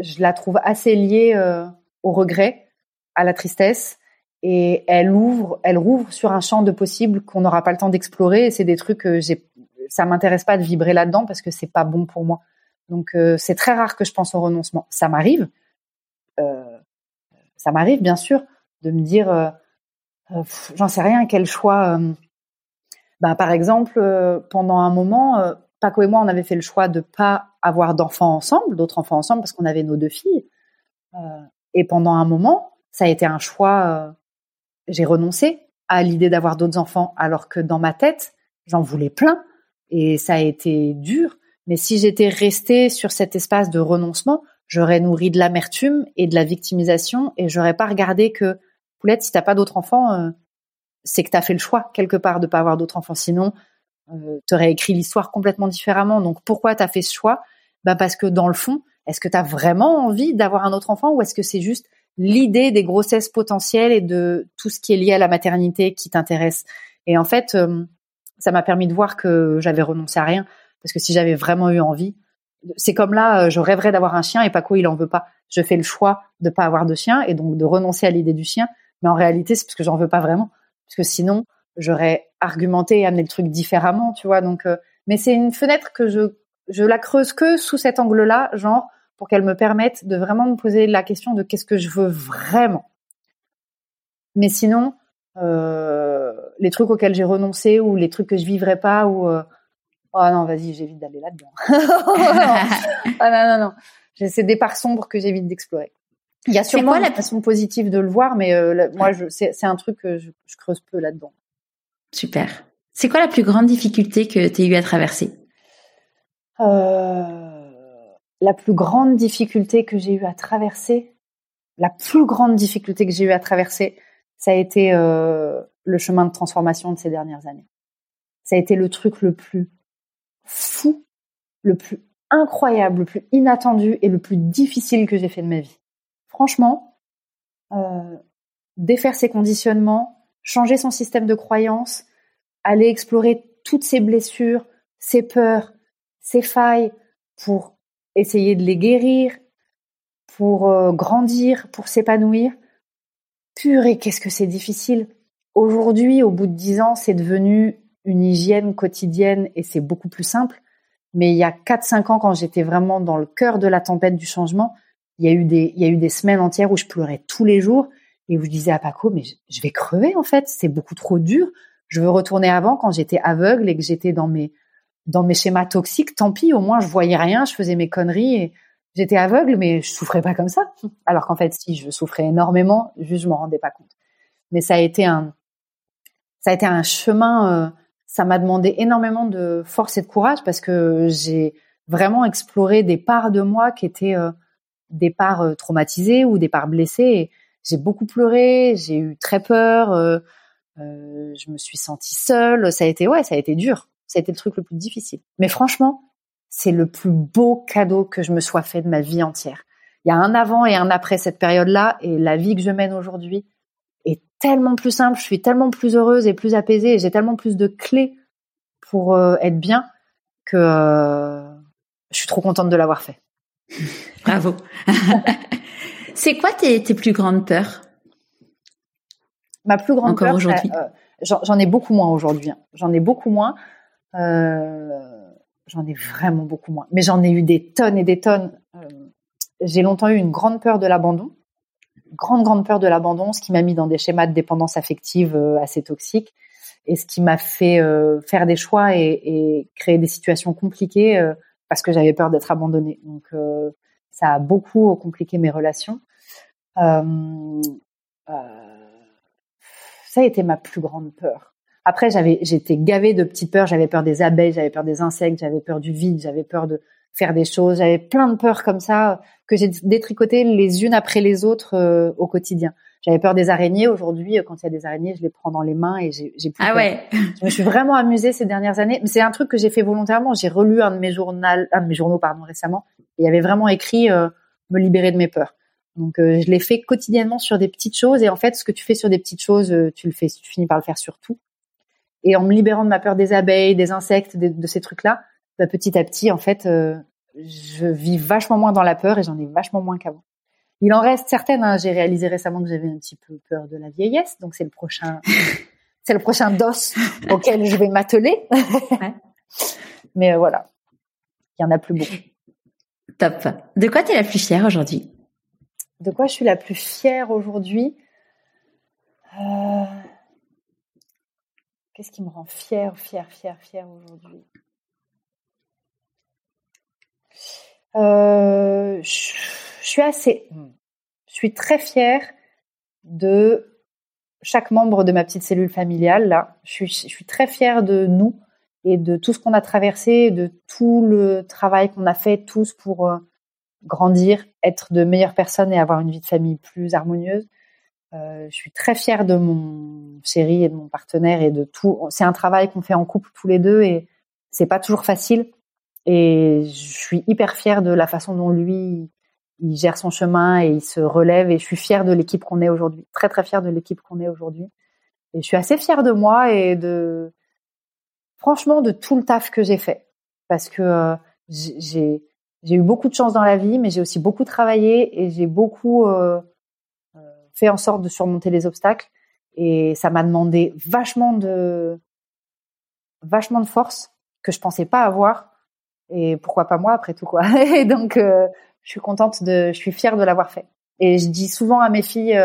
je la trouve assez liée au regret, à la tristesse. Et elle rouvre sur un champ de possibles qu'on n'aura pas le temps d'explorer. Et c'est des trucs que ça m'intéresse pas de vibrer là-dedans parce que c'est pas bon pour moi. Donc, c'est très rare que je pense au renoncement. Ça m'arrive, bien sûr, de me dire, j'en sais rien, quel choix. Par exemple, pendant un moment, Paco et moi, on avait fait le choix de pas avoir d'autres enfants ensemble, parce qu'on avait nos deux filles. Et pendant un moment, ça a été un choix. J'ai renoncé à l'idée d'avoir d'autres enfants, alors que dans ma tête, j'en voulais plein. Et ça a été dur. Mais si j'étais restée sur cet espace de renoncement, j'aurais nourri de l'amertume et de la victimisation et j'aurais pas regardé que, Poulette, si t'as pas d'autres enfants, c'est que t'as fait le choix quelque part de pas avoir d'autres enfants. Sinon, t'aurais écrit l'histoire complètement différemment. Donc, pourquoi t'as fait ce choix ? Parce que dans le fond, est-ce que t'as vraiment envie d'avoir un autre enfant ou est-ce que c'est juste l'idée des grossesses potentielles et de tout ce qui est lié à la maternité qui t'intéresse ? Et en fait, ça m'a permis de voir que j'avais renoncé à rien. Parce que si j'avais vraiment eu envie, c'est comme là, je rêverais d'avoir un chien et Paco, il en veut pas. Je fais le choix de pas avoir de chien et donc de renoncer à l'idée du chien. Mais en réalité, c'est parce que j'en veux pas vraiment. Parce que sinon, j'aurais argumenté et amené le truc différemment, tu vois. Donc, mais c'est une fenêtre que je la creuse que sous cet angle-là, genre, pour qu'elle me permette de vraiment me poser la question de qu'est-ce que je veux vraiment. Mais sinon, les trucs auxquels j'ai renoncé ou les trucs que je vivrais pas ou, oh non, vas-y, j'évite d'aller là-dedans. Non. C'est des parts sombres que j'évite d'explorer. Il y a sûrement une façon positive de le voir, mais moi, c'est un truc que je creuse peu là-dedans. Super. C'est quoi la plus grande difficulté que tu as eu à traverser ? La plus grande difficulté que j'ai eu à traverser ? La plus grande difficulté que j'ai eu à traverser, ça a été le chemin de transformation de ces dernières années. Ça a été le truc le plus fou, le plus incroyable, le plus inattendu et le plus difficile que j'ai fait de ma vie. Franchement, défaire ses conditionnements, changer son système de croyance, aller explorer toutes ses blessures, ses peurs, ses failles pour essayer de les guérir, pour grandir, pour s'épanouir. Purée, qu'est-ce que c'est difficile. Aujourd'hui, au bout de 10 ans, c'est devenu une hygiène quotidienne et c'est beaucoup plus simple. Mais il y a 4-5 ans, quand j'étais vraiment dans le cœur de la tempête du changement, il y a eu des semaines entières où je pleurais tous les jours et où je disais à Paco, mais je vais crever en fait, c'est beaucoup trop dur. Je veux retourner avant quand j'étais aveugle et que j'étais dans mes schémas toxiques. Tant pis, au moins je voyais rien, je faisais mes conneries et j'étais aveugle, mais je souffrais pas comme ça. Alors qu'en fait, si, je souffrais énormément, juste je m'en rendais pas compte. Mais ça a été un chemin. Ça m'a demandé énormément de force et de courage parce que j'ai vraiment exploré des parts de moi qui étaient des parts traumatisées ou des parts blessées. Et j'ai beaucoup pleuré, j'ai eu très peur, je me suis sentie seule. Ça a été dur. Ça a été le truc le plus difficile. Mais franchement, c'est le plus beau cadeau que je me sois fait de ma vie entière. Il y a un avant et un après cette période-là et la vie que je mène aujourd'hui, tellement plus simple, je suis tellement plus heureuse et plus apaisée et j'ai tellement plus de clés pour être bien que je suis trop contente de l'avoir fait. Bravo. C'est quoi tes plus grandes peurs ? Ma plus grande peur, aujourd'hui. J'en ai beaucoup moins aujourd'hui. J'en ai beaucoup moins. J'en ai vraiment beaucoup moins. Mais j'en ai eu des tonnes et des tonnes. J'ai longtemps eu une grande peur de l'abandon. Grande peur de l'abandon, ce qui m'a mis dans des schémas de dépendance affective assez toxiques et ce qui m'a fait faire des choix et créer des situations compliquées parce que j'avais peur d'être abandonnée. Donc, ça a beaucoup compliqué mes relations. Ça a été ma plus grande peur. Après, j'étais gavée de petites peurs. J'avais peur des abeilles, j'avais peur des insectes, j'avais peur du vide, j'avais peur de faire des choses. J'avais plein de peurs comme ça que j'ai détricotées les unes après les autres au quotidien. J'avais peur des araignées. Aujourd'hui, quand il y a des araignées, je les prends dans les mains et j'ai plus peur. Ah ouais. Je me suis vraiment amusée ces dernières années. Mais c'est un truc que j'ai fait volontairement. J'ai relu un de mes journaux, récemment. Et il y avait vraiment écrit me libérer de mes peurs. Donc, je l'ai fait quotidiennement sur des petites choses. Et en fait, ce que tu fais sur des petites choses, tu finis par le faire sur tout. Et en me libérant de ma peur des abeilles, des insectes, de ces trucs-là, bah, petit à petit, en fait, je vis vachement moins dans la peur et j'en ai vachement moins qu'avant. Il en reste certaines. Hein. J'ai réalisé récemment que j'avais un petit peu peur de la vieillesse, donc c'est le prochain dos auquel je vais m'atteler. Ouais. Mais voilà, il y en a plus beaucoup. Top. De quoi t'es la plus fière aujourd'hui ? De quoi je suis la plus fière aujourd'hui ? Qu'est-ce qui me rend fière aujourd'hui ? Je suis très fière de chaque membre de ma petite cellule familiale. Là, je suis très fière de nous et de tout ce qu'on a traversé, de tout le travail qu'on a fait tous pour grandir, être de meilleures personnes et avoir une vie de famille plus harmonieuse. Je suis très fière de mon chéri et de mon partenaire et de tout. C'est un travail qu'on fait en couple tous les deux et c'est pas toujours facile. Et je suis hyper fière de la façon dont lui, il gère son chemin et il se relève. Et je suis fière de l'équipe qu'on est aujourd'hui. Très, très fière de l'équipe qu'on est aujourd'hui. Et je suis assez fière de moi et de, franchement, de tout le taf que j'ai fait. Parce que j'ai eu beaucoup de chance dans la vie, mais j'ai aussi beaucoup travaillé et j'ai beaucoup fait en sorte de surmonter les obstacles. Et ça m'a demandé vachement de force que je pensais pas avoir. Et pourquoi pas moi après tout quoi. Et donc je suis fière de l'avoir fait. Et je dis souvent à mes filles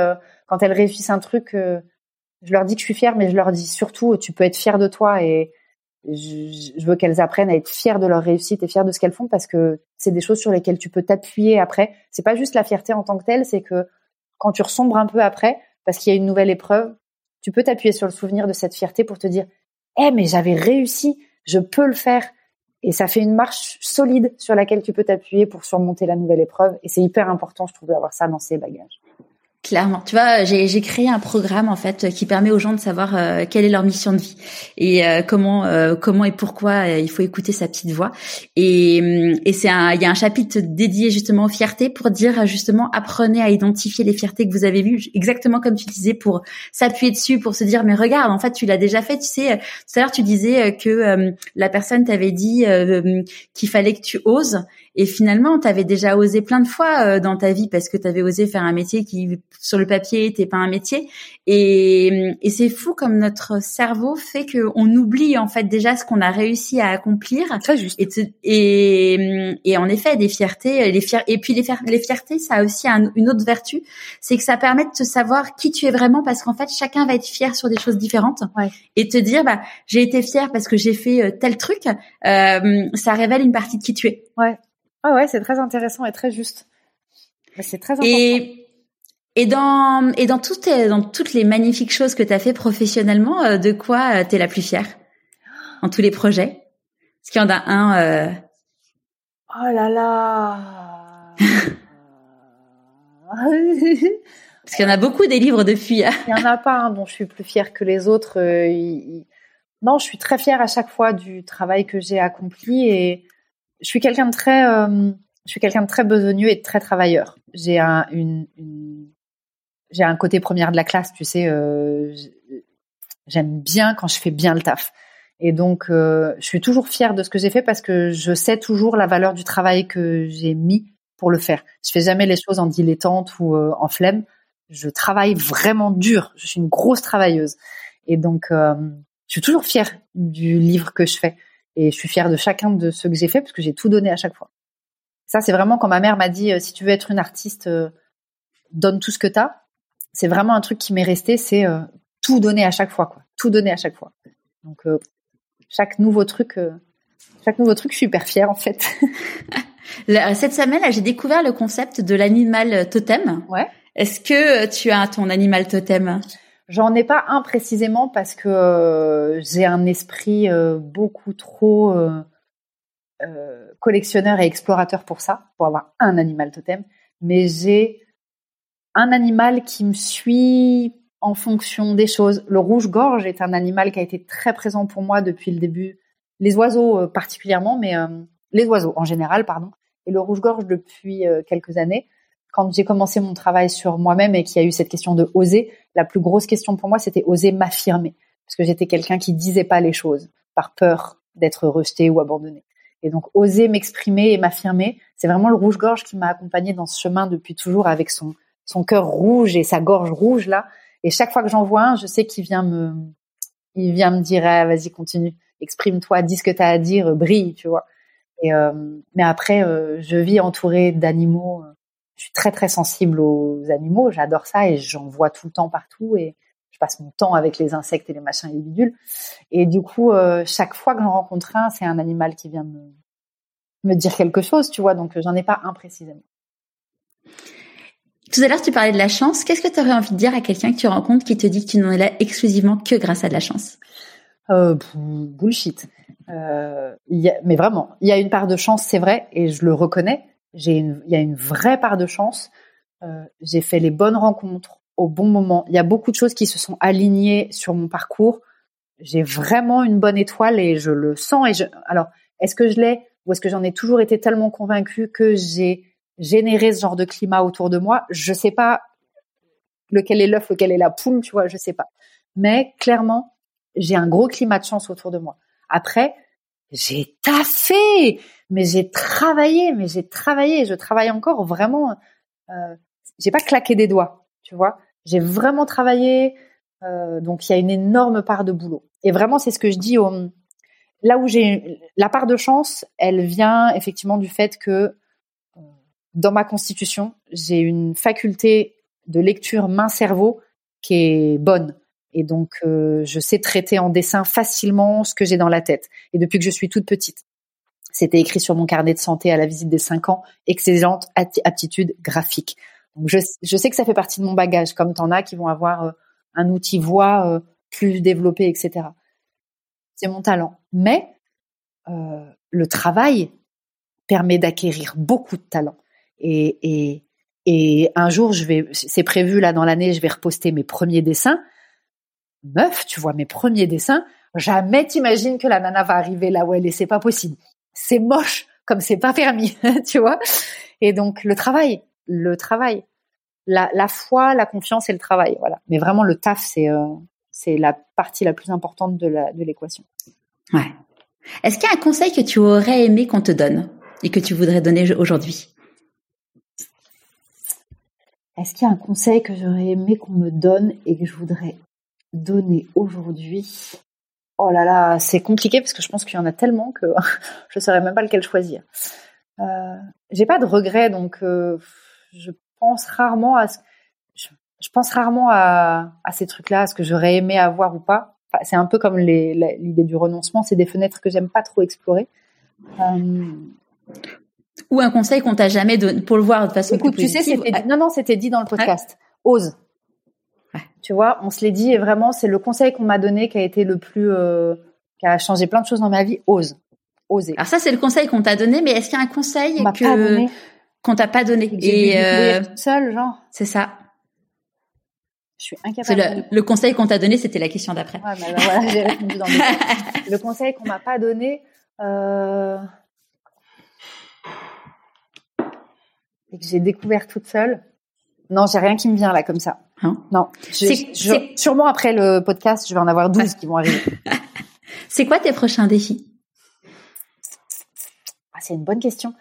quand elles réussissent un truc, je leur dis que je suis fière, mais je leur dis surtout tu peux être fière de toi. Et je veux qu'elles apprennent à être fières de leur réussite et fières de ce qu'elles font parce que c'est des choses sur lesquelles tu peux t'appuyer après. C'est pas juste la fierté en tant que telle, c'est que quand tu ressombres un peu après parce qu'il y a une nouvelle épreuve, tu peux t'appuyer sur le souvenir de cette fierté pour te dire mais j'avais réussi, je peux le faire. Et ça fait une marche solide sur laquelle tu peux t'appuyer pour surmonter la nouvelle épreuve. Et c'est hyper important, je trouve, d'avoir ça dans ses bagages. Clairement. Tu vois, j'ai créé un programme, en fait, qui permet aux gens de savoir quelle est leur mission de vie et comment et pourquoi il faut écouter sa petite voix. Et il y a un chapitre dédié justement aux fiertés pour dire justement apprenez à identifier les fiertés que vous avez vues, exactement comme tu disais, pour s'appuyer dessus, pour se dire mais regarde, en fait, tu l'as déjà fait. Tu sais, tout à l'heure, tu disais que la personne t'avait dit qu'il fallait que tu oses. Et finalement, t'avais déjà osé plein de fois dans ta vie parce que t'avais osé faire un métier qui, sur le papier, était pas un métier. Et c'est fou comme notre cerveau fait qu'on oublie en fait déjà ce qu'on a réussi à accomplir. Très juste. Et en effet, des fiertés, les fiertés, ça a aussi une autre vertu, c'est que ça permet de te savoir qui tu es vraiment parce qu'en fait, chacun va être fier sur des choses différentes. Ouais. Et te dire j'ai été fière parce que j'ai fait tel truc. Ça révèle une partie de qui tu es. Ouais. Ouais, c'est très intéressant et très juste. C'est très important. Et dans toutes les magnifiques choses que tu as fait professionnellement, de quoi tu es la plus fière ? En tous les projets ? Est-ce qu'il y en a un Oh là là Parce qu'il y en a beaucoup des livres depuis. Il n'y en a pas un dont je suis plus fière que les autres. Non, je suis très fière à chaque fois du travail que j'ai accompli et je suis quelqu'un de très besogneux et de très travailleur. J'ai un côté première de la classe, tu sais. J'aime bien quand je fais bien le taf. Et donc, je suis toujours fière de ce que j'ai fait parce que je sais toujours la valeur du travail que j'ai mis pour le faire. Je fais jamais les choses en dilettante ou en flemme. Je travaille vraiment dur. Je suis une grosse travailleuse. Et donc, je suis toujours fière du livre que je fais. Et je suis fière de chacun de ceux que j'ai fait parce que j'ai tout donné à chaque fois. Ça, c'est vraiment quand ma mère m'a dit « Si tu veux être une artiste, donne tout ce que t'as ». C'est vraiment un truc qui m'est resté, c'est tout donner à chaque fois, quoi. Tout donner à chaque fois. Donc, chaque nouveau truc, je suis hyper fière, en fait. Cette semaine, là, j'ai découvert le concept de l'animal totem. Ouais. Est-ce que tu as ton animal totem ? J'en ai pas un précisément parce que j'ai un esprit beaucoup trop collectionneur et explorateur pour ça, pour avoir un animal totem. Mais j'ai un animal qui me suit en fonction des choses. Le rouge-gorge est un animal qui a été très présent pour moi depuis le début. Les oiseaux particulièrement, mais les oiseaux en général, pardon. Et le rouge-gorge depuis quelques années. Quand j'ai commencé mon travail sur moi-même et qu'il y a eu cette question de oser, la plus grosse question pour moi, c'était oser m'affirmer. parce que j'étais quelqu'un qui disait pas les choses par peur d'être rejetée ou abandonnée. Et donc, oser m'exprimer et m'affirmer, c'est vraiment le rouge-gorge qui m'a accompagnée dans ce chemin depuis toujours, avec son cœur rouge et sa gorge rouge, là. Et chaque fois que j'en vois un, je sais qu'il vient me dire, ah, vas-y, continue, exprime-toi, dis ce que t'as à dire, brille, tu vois. Et, mais après, je vis entourée d'animaux. Je suis très, très sensible aux animaux. J'adore ça et j'en vois tout le temps partout. Et je passe mon temps avec les insectes et les machins et les bidules. Et du coup, chaque fois que j'en rencontre un, c'est un animal qui vient me dire quelque chose, tu vois. Donc, j'en ai pas un précisément. Tout à l'heure, tu parlais de la chance. Qu'est-ce que tu aurais envie de dire à quelqu'un que tu rencontres qui te dit que tu n'en es là exclusivement que grâce à de la chance ? Bullshit. Mais vraiment, il y a une part de chance, c'est vrai, et je le reconnais. Il y a une vraie part de chance. J'ai fait les bonnes rencontres au bon moment. Il y a beaucoup de choses qui se sont alignées sur mon parcours. J'ai vraiment une bonne étoile et je le sens. Alors, est-ce que je l'ai ou est-ce que j'en ai toujours été tellement convaincue que j'ai généré ce genre de climat autour de moi? Je sais pas lequel est l'œuf, lequel est la poule, tu vois, je sais pas. Mais clairement, j'ai un gros climat de chance autour de moi. Après, j'ai taffé, mais j'ai travaillé, je travaille encore vraiment. J'ai pas claqué des doigts, tu vois. J'ai vraiment travaillé, donc il y a une énorme part de boulot. Et vraiment, c'est ce que je dis. Là où j'ai la part de chance, elle vient effectivement du fait que dans ma constitution, j'ai une faculté de lecture main-cerveau qui est bonne. Et donc, je sais traiter en dessin facilement ce que j'ai dans la tête. Et depuis que je suis toute petite, c'était écrit sur mon carnet de santé à la visite des 5 ans, excellente aptitude graphique. Donc, je sais que ça fait partie de mon bagage, comme t'en as qui vont avoir un outil voix plus développé, etc. C'est mon talent. Mais le travail permet d'acquérir beaucoup de talent. Et un jour, c'est prévu là dans l'année, je vais reposter mes premiers dessins. Meuf, tu vois mes premiers dessins, jamais t'imagines que la nana va arriver là où elle est, c'est pas possible. C'est moche, comme c'est pas permis, tu vois. Et donc, le travail, la foi, la confiance et le travail, voilà. Mais vraiment, le taf, c'est la partie la plus importante de l'équation. Ouais. Est-ce qu'il y a un conseil que tu aurais aimé qu'on te donne et que tu voudrais donner aujourd'hui ? Est-ce qu'il y a un conseil que j'aurais aimé qu'on me donne et que je voudrais donner aujourd'hui? Oh là là, c'est compliqué parce que je pense qu'il y en a tellement que je ne saurais même pas lequel choisir. J'ai pas de regrets, donc je pense rarement à ces trucs-là, à ce que j'aurais aimé avoir ou pas. Enfin, c'est un peu comme l'idée du renoncement, c'est des fenêtres que j'aime pas trop explorer. Ou un conseil qu'on t'a jamais donné pour le voir de façon écoute, plus positive. Tu sais, c'était dit dans le podcast. Ose. Ouais. Tu vois, on se l'est dit et vraiment, c'est le conseil qu'on m'a donné qui a été le plus, qui a changé plein de choses dans ma vie. Oser. Alors ça, c'est le conseil qu'on t'a donné, mais est-ce qu'il y a un conseil qu'on t'a pas donné? J'ai dû toute seule, genre. C'est ça. Je suis incapable. Le conseil qu'on t'a donné, c'était la question d'après. Ouais, bah, voilà, j'ai répondu dans le. Le conseil qu'on m'a pas donné, et que j'ai découvert toute seule. Non, j'ai rien qui me vient là comme ça. Hein? Non. Sûrement après le podcast, je vais en avoir 12 qui vont arriver. C'est quoi tes prochains défis? Ah, c'est une bonne question.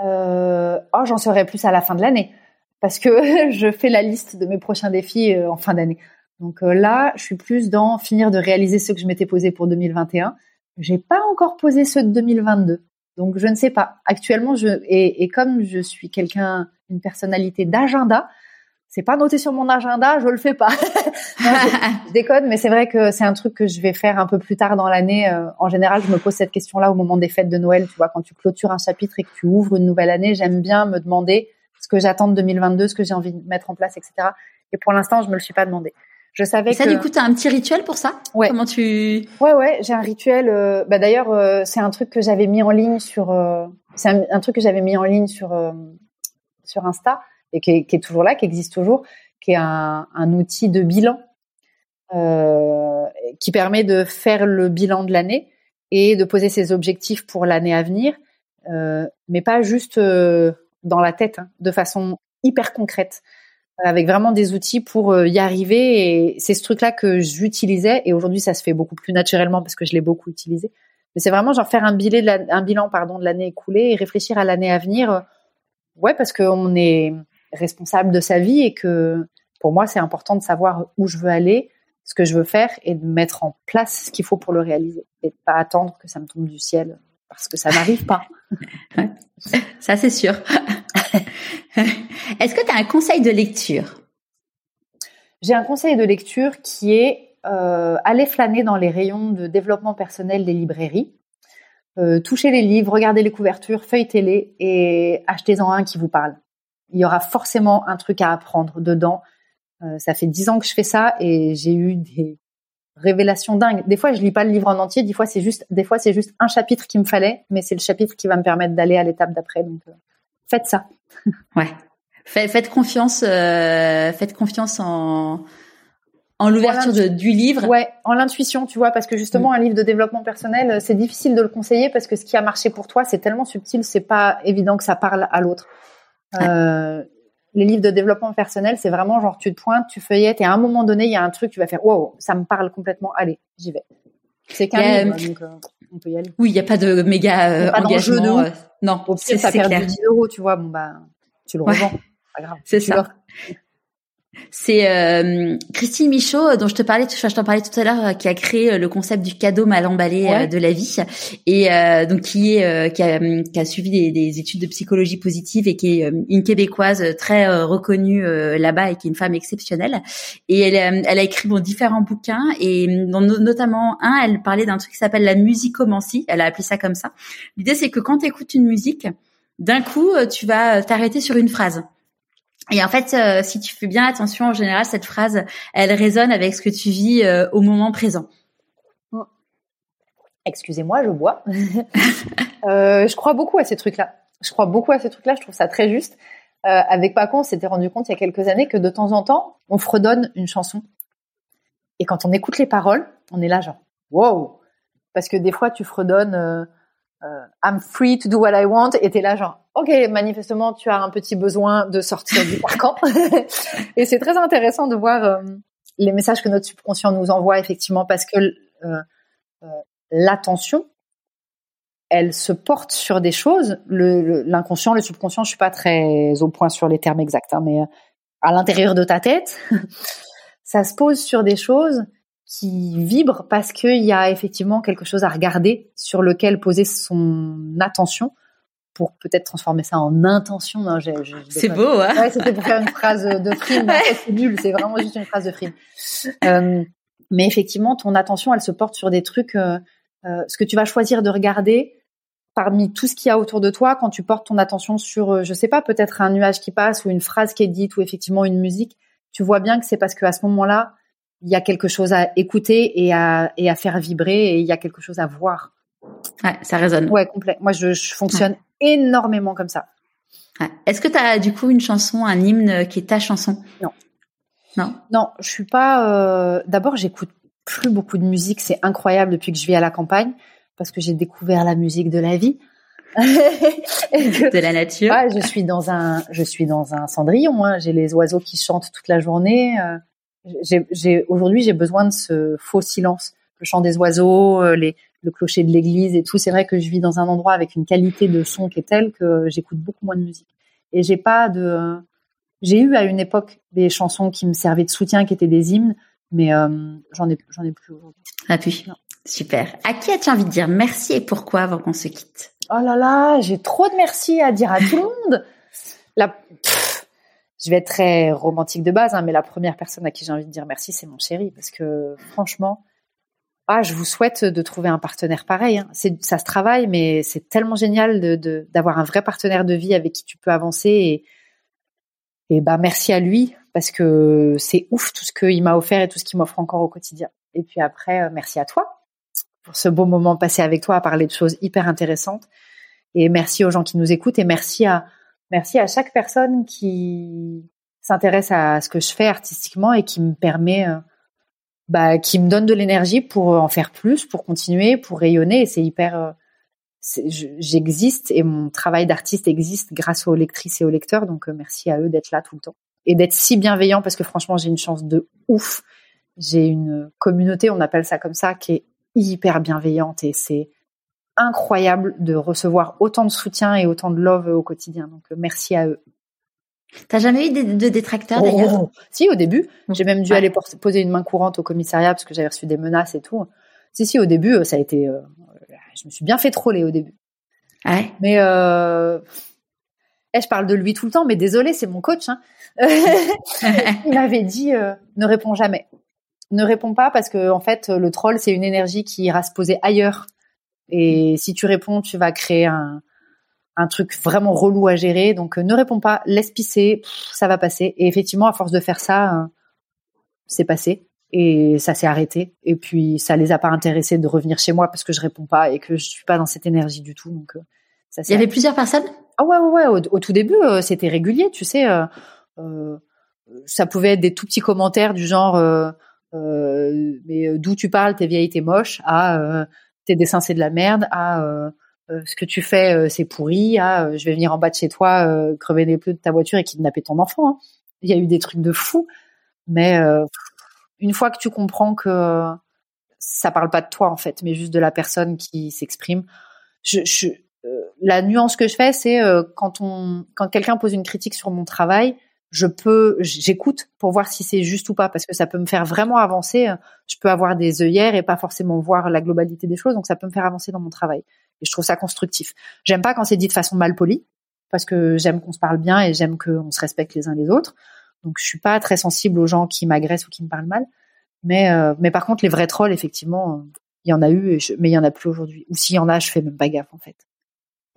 J'en saurai plus à la fin de l'année parce que je fais la liste de mes prochains défis en fin d'année. Donc là, je suis plus dans finir de réaliser ceux que je m'étais posé pour 2021. J'ai pas encore posé ceux de 2022. Donc je ne sais pas. Actuellement, et comme je suis une personnalité d'agenda, c'est pas noté sur mon agenda, je le fais pas. Non, je déconne, mais c'est vrai que c'est un truc que je vais faire un peu plus tard dans l'année. En général, je me pose cette question-là au moment des fêtes de Noël. Tu vois, quand tu clôtures un chapitre et que tu ouvres une nouvelle année, j'aime bien me demander ce que j'attends de 2022, ce que j'ai envie de mettre en place, etc. Et pour l'instant, je me le suis pas demandé. Je savais ça, du coup, t'as un petit rituel pour ça? Ouais. Comment Ouais, j'ai un rituel. D'ailleurs, c'est un truc que j'avais mis en ligne sur. C'est un truc que j'avais mis en ligne sur Insta et qui est toujours là, qui existe toujours, qui est un outil de bilan qui permet de faire le bilan de l'année et de poser ses objectifs pour l'année à venir, mais pas juste dans la tête, hein, de façon hyper concrète. avec vraiment des outils pour y arriver. Et c'est ce truc-là que j'utilisais. Et aujourd'hui, ça se fait beaucoup plus naturellement parce que je l'ai beaucoup utilisé. Mais c'est vraiment genre faire un bilan de l'année écoulée et réfléchir à l'année à venir. Ouais, parce qu'on est responsable de sa vie et que pour moi, c'est important de savoir où je veux aller, ce que je veux faire et de mettre en place ce qu'il faut pour le réaliser et de ne pas attendre que ça me tombe du ciel parce que ça n'arrive pas. Ouais, ça, c'est sûr. Est-ce que tu as un conseil de lecture ? J'ai un conseil de lecture qui est aller flâner dans les rayons de développement personnel des librairies, toucher les livres, regarder les couvertures, feuilletez-les et achetez-en un qui vous parle. Il y aura forcément un truc à apprendre dedans. Ça fait 10 ans que je fais ça et j'ai eu des révélations dingues. Des fois, je lis pas le livre en entier. Des fois, c'est juste un chapitre qu'il me fallait, mais c'est le chapitre qui va me permettre d'aller à l'étape d'après. Donc, faites ça. Ouais. Faites confiance en l'ouverture du livre. Ouais, en l'intuition, tu vois, parce que justement, un livre de développement personnel, c'est difficile de le conseiller parce que ce qui a marché pour toi, c'est tellement subtil, c'est pas évident que ça parle à l'autre. Ouais. Les livres de développement personnel, c'est vraiment genre, tu te pointes, tu feuillettes, et à un moment donné, il y a un truc, tu vas faire, wow, ça me parle complètement, allez, j'y vais. C'est qu'un livre, donc on peut y aller. Oui, il n'y a pas de méga engagement. De non, au pire, ça perd 10 euros, tu vois, bon, bah, tu le revends. Ouais. Pas grave. C'est ça. C'est Christine Michaud dont je t'en parlais tout à l'heure, qui a créé le concept du cadeau mal emballé de la vie et donc qui a suivi des études de psychologie positive et qui est une Québécoise très reconnue là-bas et qui est une femme exceptionnelle. Et elle a écrit différents bouquins et dont notamment un, elle parlait d'un truc qui s'appelle la musicomancie. Elle a appelé ça comme ça. L'idée, c'est que quand tu écoutes une musique, d'un coup, tu vas t'arrêter sur une phrase. Et en fait, si tu fais bien attention, en général, cette phrase, elle résonne avec ce que tu vis au moment présent. Excusez-moi, je bois. Je crois beaucoup à ces trucs-là. Je trouve ça très juste. Avec Paco, on s'était rendu compte il y a quelques années que de temps en temps, on fredonne une chanson. Et quand on écoute les paroles, on est là genre « wow ». Parce que des fois, tu fredonnes I'm free to do what I want » et t'es là genre ok, manifestement, tu as un petit besoin de sortir du carcan. Et c'est très intéressant de voir les messages que notre subconscient nous envoie, effectivement, parce que l'attention, elle se porte sur des choses. L'inconscient, le subconscient, je suis pas très au point sur les termes exacts, hein, mais à l'intérieur de ta tête, ça se pose sur des choses qui vibrent parce qu'il y a effectivement quelque chose à regarder sur lequel poser son attention, pour peut-être transformer ça en intention. Non, c'est beau, hein? Ouais, c'était pour faire une phrase de film. En fait, c'est nul, c'est vraiment juste une phrase de film. Mais effectivement, ton attention, elle se porte sur des trucs, ce que tu vas choisir de regarder parmi tout ce qu'il y a autour de toi, quand tu portes ton attention sur, je sais pas, peut-être un nuage qui passe ou une phrase qui est dite ou effectivement une musique, tu vois bien que c'est parce qu'à ce moment-là, il y a quelque chose à écouter et à faire vibrer et il y a quelque chose à voir. Ouais, ça résonne. Ouais, complet. Moi, je fonctionne énormément comme ça. Ouais. Est-ce que tu as du coup une chanson, un hymne qui est ta chanson ? Non, je suis pas... D'abord, j'écoute plus beaucoup de musique. C'est incroyable depuis que je vis à la campagne parce que j'ai découvert la musique de la vie. De la nature. Ouais, je suis dans un cendrillon. Hein. J'ai les oiseaux qui chantent toute la journée. Aujourd'hui, j'ai besoin de ce faux silence. Le chant des oiseaux, le clocher de l'église et tout. C'est vrai que je vis dans un endroit avec une qualité de son qui est telle que j'écoute beaucoup moins de musique. Et j'ai eu à une époque des chansons qui me servaient de soutien, qui étaient des hymnes, mais j'en ai plus aujourd'hui. Ah puis, super. À qui as-tu envie de dire merci et pourquoi avant qu'on se quitte ? Oh là là, j'ai trop de merci à dire à tout le monde. Je vais être très romantique de base, hein, mais la première personne à qui j'ai envie de dire merci, c'est mon chéri, parce que franchement, je vous souhaite de trouver un partenaire pareil. Hein. Ça se travaille, mais c'est tellement génial d'avoir un vrai partenaire de vie avec qui tu peux avancer. Et bah, merci à lui, parce que c'est ouf tout ce qu'il m'a offert et tout ce qu'il m'offre encore au quotidien. Et puis après, merci à toi pour ce beau moment passé avec toi à parler de choses hyper intéressantes. Et merci aux gens qui nous écoutent. Et merci à chaque personne qui s'intéresse à ce que je fais artistiquement et qui me permet... qui me donne de l'énergie pour en faire plus, pour continuer, pour rayonner. Et c'est hyper... j'existe et mon travail d'artiste existe grâce aux lectrices et aux lecteurs. Donc, merci à eux d'être là tout le temps. et d'être si bienveillant, parce que franchement, j'ai une chance de ouf. J'ai une communauté, on appelle ça comme ça, qui est hyper bienveillante, et c'est incroyable de recevoir autant de soutien et autant de love au quotidien. Donc, merci à eux. T'as jamais eu de détracteurs d'ailleurs? Si, au début. J'ai même dû aller poser une main courante au commissariat parce que j'avais reçu des menaces et tout. Si, au début, ça a été... je me suis bien fait troller au début. Ouais. Mais... je parle de lui tout le temps, mais désolée, c'est mon coach. Hein. Il m'avait dit ne réponds jamais. Ne réponds pas parce que, en fait, le troll, c'est une énergie qui ira se poser ailleurs. Et si tu réponds, tu vas créer un truc vraiment relou à gérer. Donc, ne réponds pas, laisse pisser, ça va passer. Et effectivement, à force de faire ça, c'est passé. Et ça s'est arrêté. Et puis, ça les a pas intéressés de revenir chez moi parce que je réponds pas et que je suis pas dans cette énergie du tout. Donc, ça s'est arrêté. Il y avait plusieurs personnes ? Ah ouais. Au tout début, c'était régulier, tu sais. Ça pouvait être des tout petits commentaires du genre mais d'où tu parles, t'es vieille, t'es moche, à tes dessins, c'est de la merde, à ce que tu fais, c'est pourri, à je vais venir en bas de chez toi, crever les pneus de ta voiture et kidnapper ton enfant. Hein. Il y a eu des trucs de fou. Mais une fois que tu comprends que ça parle pas de toi, en fait, mais juste de la personne qui s'exprime, la nuance que je fais, c'est quand quelqu'un pose une critique sur mon travail, j'écoute pour voir si c'est juste ou pas, parce que ça peut me faire vraiment avancer. Je peux avoir des œillères et pas forcément voir la globalité des choses, donc ça peut me faire avancer dans mon travail. Et je trouve ça constructif. J'aime pas quand c'est dit de façon malpolie, parce que j'aime qu'on se parle bien et j'aime qu'on se respecte les uns les autres. Donc je suis pas très sensible aux gens qui m'agressent ou qui me parlent mal. Mais par contre, les vrais trolls, effectivement, il y en a eu, mais il y en a plus aujourd'hui. Ou s'il y en a, je fais même pas gaffe en fait.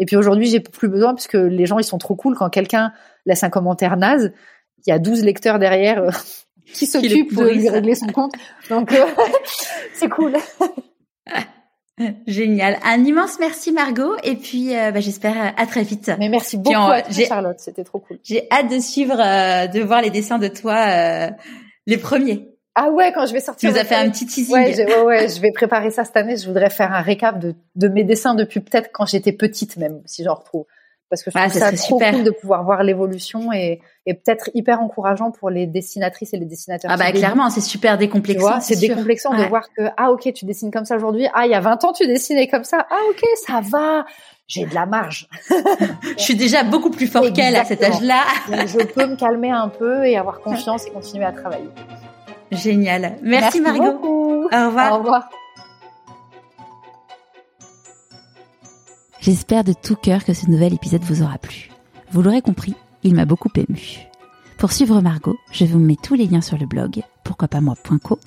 Et puis aujourd'hui, j'ai plus besoin parce que les gens, ils sont trop cool. Quand quelqu'un laisse un commentaire naze, il y a 12 lecteurs derrière qui s'occupent de lui régler son compte. Donc, c'est cool. Génial. Un immense merci, Margot. Et puis, j'espère à très vite. Mais merci beaucoup à toi, Charlotte. C'était trop cool. J'ai hâte de suivre, de voir les dessins de toi, les premiers. Ah ouais, quand je vais sortir... Tu nous as fait un petit teasing. Ouais, je vais préparer ça cette année. Je voudrais faire un récap de mes dessins depuis peut-être quand j'étais petite même, si j'en retrouve. Parce que je trouve ça trop cool de pouvoir voir l'évolution et peut-être hyper encourageant pour les dessinatrices et les dessinateurs. Ah bah clairement, c'est super décomplexant. Tu vois, c'est décomplexant de voir que, ah ok, tu dessines comme ça aujourd'hui. Ah, il y a 20 ans, tu dessinais comme ça. Ah ok, ça va. J'ai de la marge. Je suis déjà beaucoup plus forte qu'elle à cet âge-là. Donc, je peux me calmer un peu et avoir confiance et continuer à travailler. Génial. Merci Margot. Beaucoup. Au revoir. Au revoir. J'espère de tout cœur que ce nouvel épisode vous aura plu. Vous l'aurez compris, il m'a beaucoup émue. Pour suivre Margot, je vous mets tous les liens sur le blog pourquoipasmoi.co.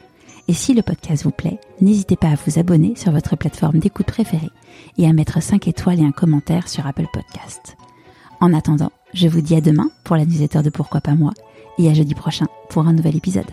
Et si le podcast vous plaît, n'hésitez pas à vous abonner sur votre plateforme d'écoute préférée et à mettre 5 étoiles et un commentaire sur Apple Podcast. En attendant, je vous dis à demain pour la newsletter de Pourquoi pas moi et à jeudi prochain pour un nouvel épisode.